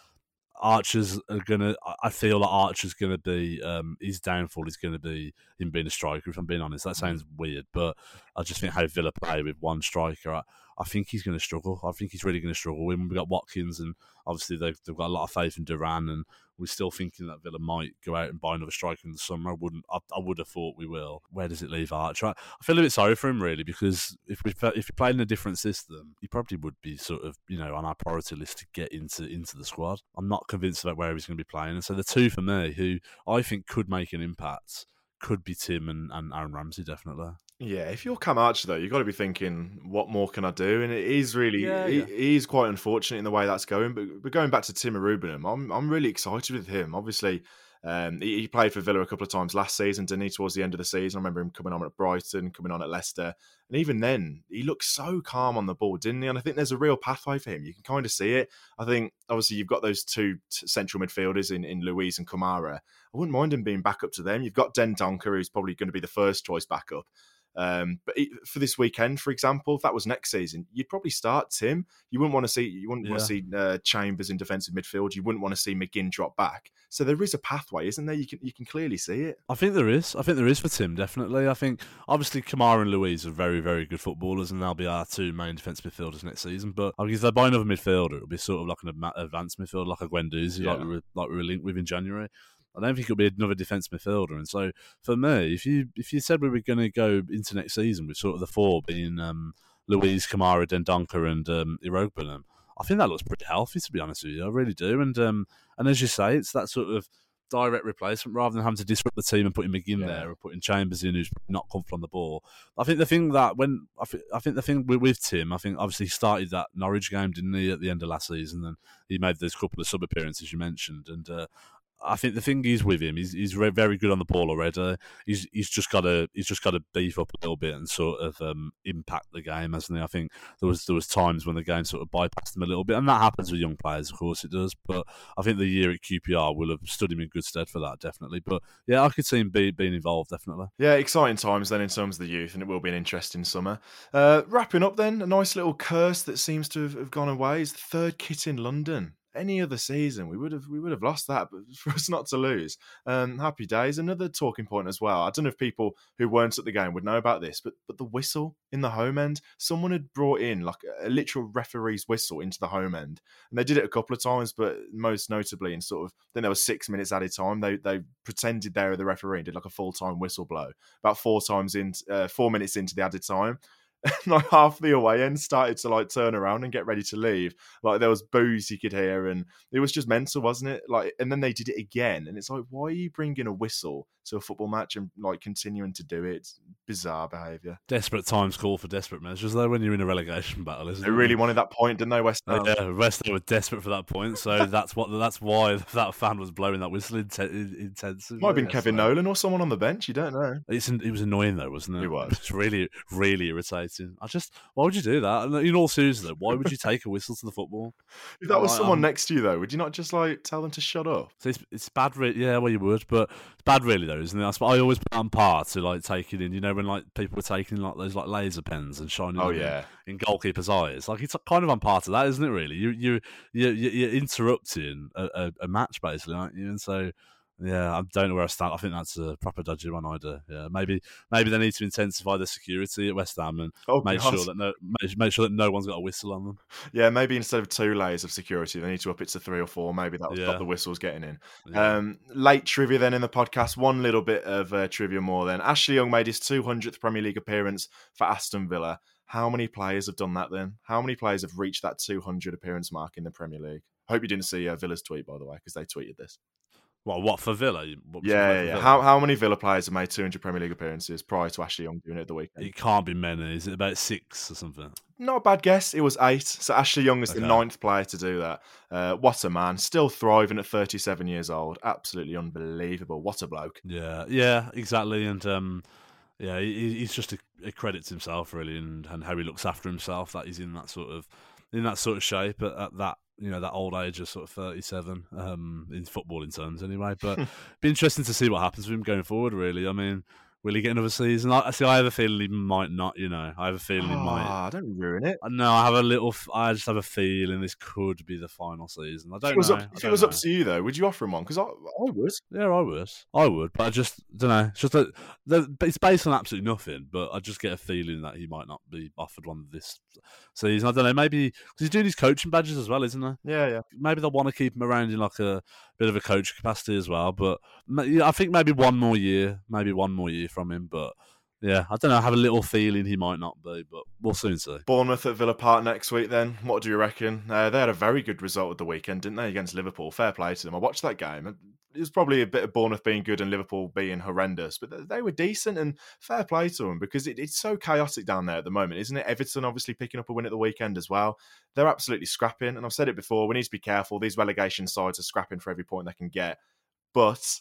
Archer's are gonna. I feel that like Archer's gonna be. Um, his downfall is gonna be him being a striker. If I'm being honest, that sounds weird, but I just think how Villa play with one striker. I, I think he's going to struggle. I think he's really going to struggle. When we got Watkins, and obviously they've, they've got a lot of faith in Duran, and we're still thinking that Villa might go out and buy another striker in the summer. I wouldn't. I, I would have thought we will. Where does it leave Archer? I feel a bit sorry for him really, because if we if we played in a different system, he probably would be sort of, you know, on our priority list to get into into the squad. I'm not convinced about where he's going to be playing, and so the two for me who I think could make an impact could be Tim and, and Aaron Ramsey definitely. Yeah, if you're Cam Archer, though, you've got to be thinking, what more can I do? And it is really, yeah, yeah. He is quite unfortunate in the way that's going. But, but going back to Tim Irogbenham, I'm I'm really excited with him. Obviously, um, he, he played for Villa a couple of times last season, didn't he, towards the end of the season? I remember him coming on at Brighton, coming on at Leicester. And even then, he looked so calm on the ball, didn't he? And I think there's a real pathway for him. You can kind of see it. I think, obviously, you've got those two t- central midfielders in, in Louise and Kamara. I wouldn't mind him being back up to them. You've got Den Donker, who's probably going to be the first choice backup. Um, but for this weekend, for example, if that was next season, you'd probably start Tim. You wouldn't want to see you wouldn't yeah. want to see uh, Chambers in defensive midfield. You wouldn't want to see McGinn drop back. So there is a pathway, isn't there? You can you can clearly see it. I think there is. I think there is for Tim, definitely. I think obviously Kamara and Louise are very, very good footballers, and they'll be our two main defensive midfielders next season. But if they buy another midfielder, it'll be sort of like an advanced midfielder, like a Guendouzi, yeah. like we were, like we were linked with in January. I don't think it'll be another defensive midfielder. And so for me, if you if you said we were going to go into next season with sort of the four being um, Louise, Kamara, Den Donker and um, Irogbenham, I think that looks pretty healthy, to be honest with you. I really do. And um, and as you say, it's that sort of direct replacement rather than having to disrupt the team and putting McGinn yeah. there or putting Chambers in who's not comfortable on the ball. I think the thing that when I, th- I think the thing with, with Tim, I think obviously he started that Norwich game, didn't he, at the end of last season, and he made those couple of sub appearances you mentioned, and uh, I think the thing is with him, he's he's very good on the ball already. He's he's just got to he's just got to beef up a little bit and sort of um, impact the game, hasn't he? I think there was there was times when the game sort of bypassed him a little bit, and that happens with young players, of course it does. But I think the year at Q P R will have stood him in good stead for that, definitely. But yeah, I could see him be, being involved, definitely. Yeah, exciting times then in terms of the youth, and it will be an interesting summer. Uh, wrapping up then, a nice little curse that seems to have, have gone away is the third kit in London. Any other season, we would have we would have lost that, but for us not to lose, um, happy days. Another talking point as well. I don't know if people who weren't at the game would know about this, but but the whistle in the home end, someone had brought in like a literal referee's whistle into the home end, and they did it a couple of times, but most notably in sort of then there was six minutes added time. They they pretended they were the referee and did like a full time whistle blow about four times in uh, four minutes into the added time. Like half the away end started to like turn around and get ready to leave. Like there was boos you could hear, and it was just mental, wasn't it? Like, and then they did it again, and it's like, why are you bringing a whistle to a football match and like continuing to do it? It's bizarre behaviour. Desperate times call for desperate measures, though, when you're in a relegation battle, isn't it? They really wanted that point, didn't they, West Ham? Yeah, West Ham were desperate for that point, so that's what that's why that fan was blowing that whistle inten- intensively. Might have been Kevin so. Nolan or someone on the bench, you don't know. It's, it was annoying though, wasn't it? It was. It was really, really irritating. I just, why would you do that? In all seriousness, why would you take a whistle to the football? If that was like, someone um, next to you, though, would you not just like tell them to shut up? It's, it's bad, re- yeah. Well, you would, but it's bad, really, though, isn't it? I, I always put on par to like taking in, you know, when like people were taking like those like laser pens and shining oh, yeah. in, in goalkeepers' eyes. Like it's kind of on par to that, isn't it? Really, you you you you're interrupting a, a, a match basically, aren't you? And so. Yeah, I don't know where I stand. I think that's a proper dodgy one either. Yeah, maybe maybe they need to intensify the security at West Ham and oh, make God. sure that no make, make sure that no one's got a whistle on them. Yeah, maybe instead of two layers of security, they need to up it to three or four. Maybe that'll yeah. stop the whistles getting in. Yeah. Um, late trivia then in the podcast. One little bit of uh, trivia more then. Ashley Young made his two hundredth Premier League appearance for Aston Villa. How many players have done that then? How many players have reached that two hundred appearance mark in the Premier League? I hope you didn't see uh, Villa's tweet, by the way, because they tweeted this. Well, what for Villa? What yeah, yeah. Villa? How how many Villa players have made two hundred Premier League appearances prior to Ashley Young doing it at the weekend? It can't be many. Is it about six or something? Not a bad guess. It was eight. So Ashley Young is okay. the ninth player to do that. Uh, what a man. Still thriving at thirty-seven years old. Absolutely unbelievable. What a bloke. Yeah, yeah, exactly. And um, yeah, he, he's just a, a credit to himself, really, and, and how he looks after himself. That he's in that sort of in that sort of shape at, at that. You know, that old age of sort of thirty-seven, um, in footballing terms anyway. But it'd be interesting to see what happens with him going forward, really. I mean, will he get another season? I see, I have a feeling he might not, you know. I have a feeling oh, he might. Don't ruin it. No, I have a little, I just have a feeling this could be the final season. I don't if know. Up, if don't it was know. up to you, though, would you offer him one? Because I, I would. Yeah, I would. I would, but I just, don't know. It's, just a, it's based on absolutely nothing, but I just get a feeling that he might not be offered one this season. I don't know, maybe, because he's doing his coaching badges as well, isn't he? Yeah, yeah. Maybe they'll want to keep him around in like a bit of a coach capacity as well, but I think maybe one more year, maybe one more year from him, but yeah, I don't know. I have a little feeling he might not be, but we'll soon see. Bournemouth at Villa Park next week then. What do you reckon? Uh, they had a very good result at the weekend, didn't they, against Liverpool? Fair play to them. I watched that game. It was probably a bit of Bournemouth being good and Liverpool being horrendous, but they were decent and fair play to them because it, it's so chaotic down there at the moment, isn't it? Everton obviously picking up a win at the weekend as well. They're absolutely scrapping, and I've said it before, we need to be careful. These relegation sides are scrapping for every point they can get, but...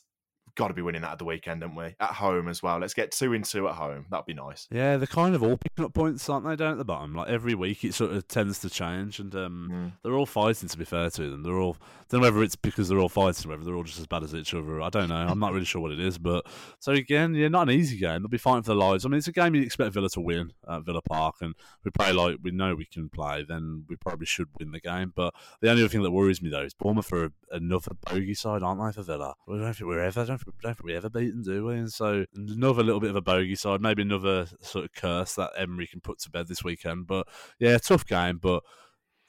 got to be winning that at the weekend, haven't we? At home as well. Let's get two in two at home. That'd be nice. Yeah, they're kind of all picking up points, aren't they, down at the bottom? Like every week it sort of tends to change and um, mm. they're all fighting, to be fair to them. They're all, I don't know whether it's because they're all fighting, whether they're all just as bad as each other. I don't know. I'm not really sure what it is. But so again, yeah, not an easy game. They'll be fighting for their lives. I mean, it's a game you'd expect Villa to win at Villa Park, and we play like we know we can play, then we probably should win the game. But the only other thing that worries me, though, is Bournemouth are another bogey side, aren't they, for Villa? I don't think we're ever, I don't I don't think we ever beat them, do we? And so another little bit of a bogey side, maybe another sort of curse that Emery can put to bed this weekend. But yeah, tough game. But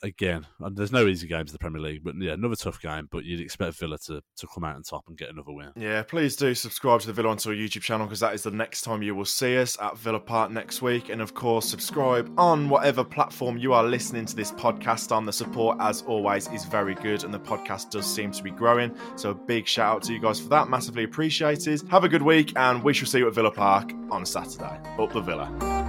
again, there's no easy games in the Premier League. But yeah, another tough game. But you'd expect Villa to, to come out on top and get another win. Yeah, please do subscribe to the Villa on Tour YouTube channel because that is the next time you will see us at Villa Park next week. And of course, subscribe on whatever platform you are listening to this podcast on. The support, as always, is very good and the podcast does seem to be growing. So a big shout out to you guys for that. Massively appreciated. Have a good week and we shall see you at Villa Park on Saturday. Up the Villa.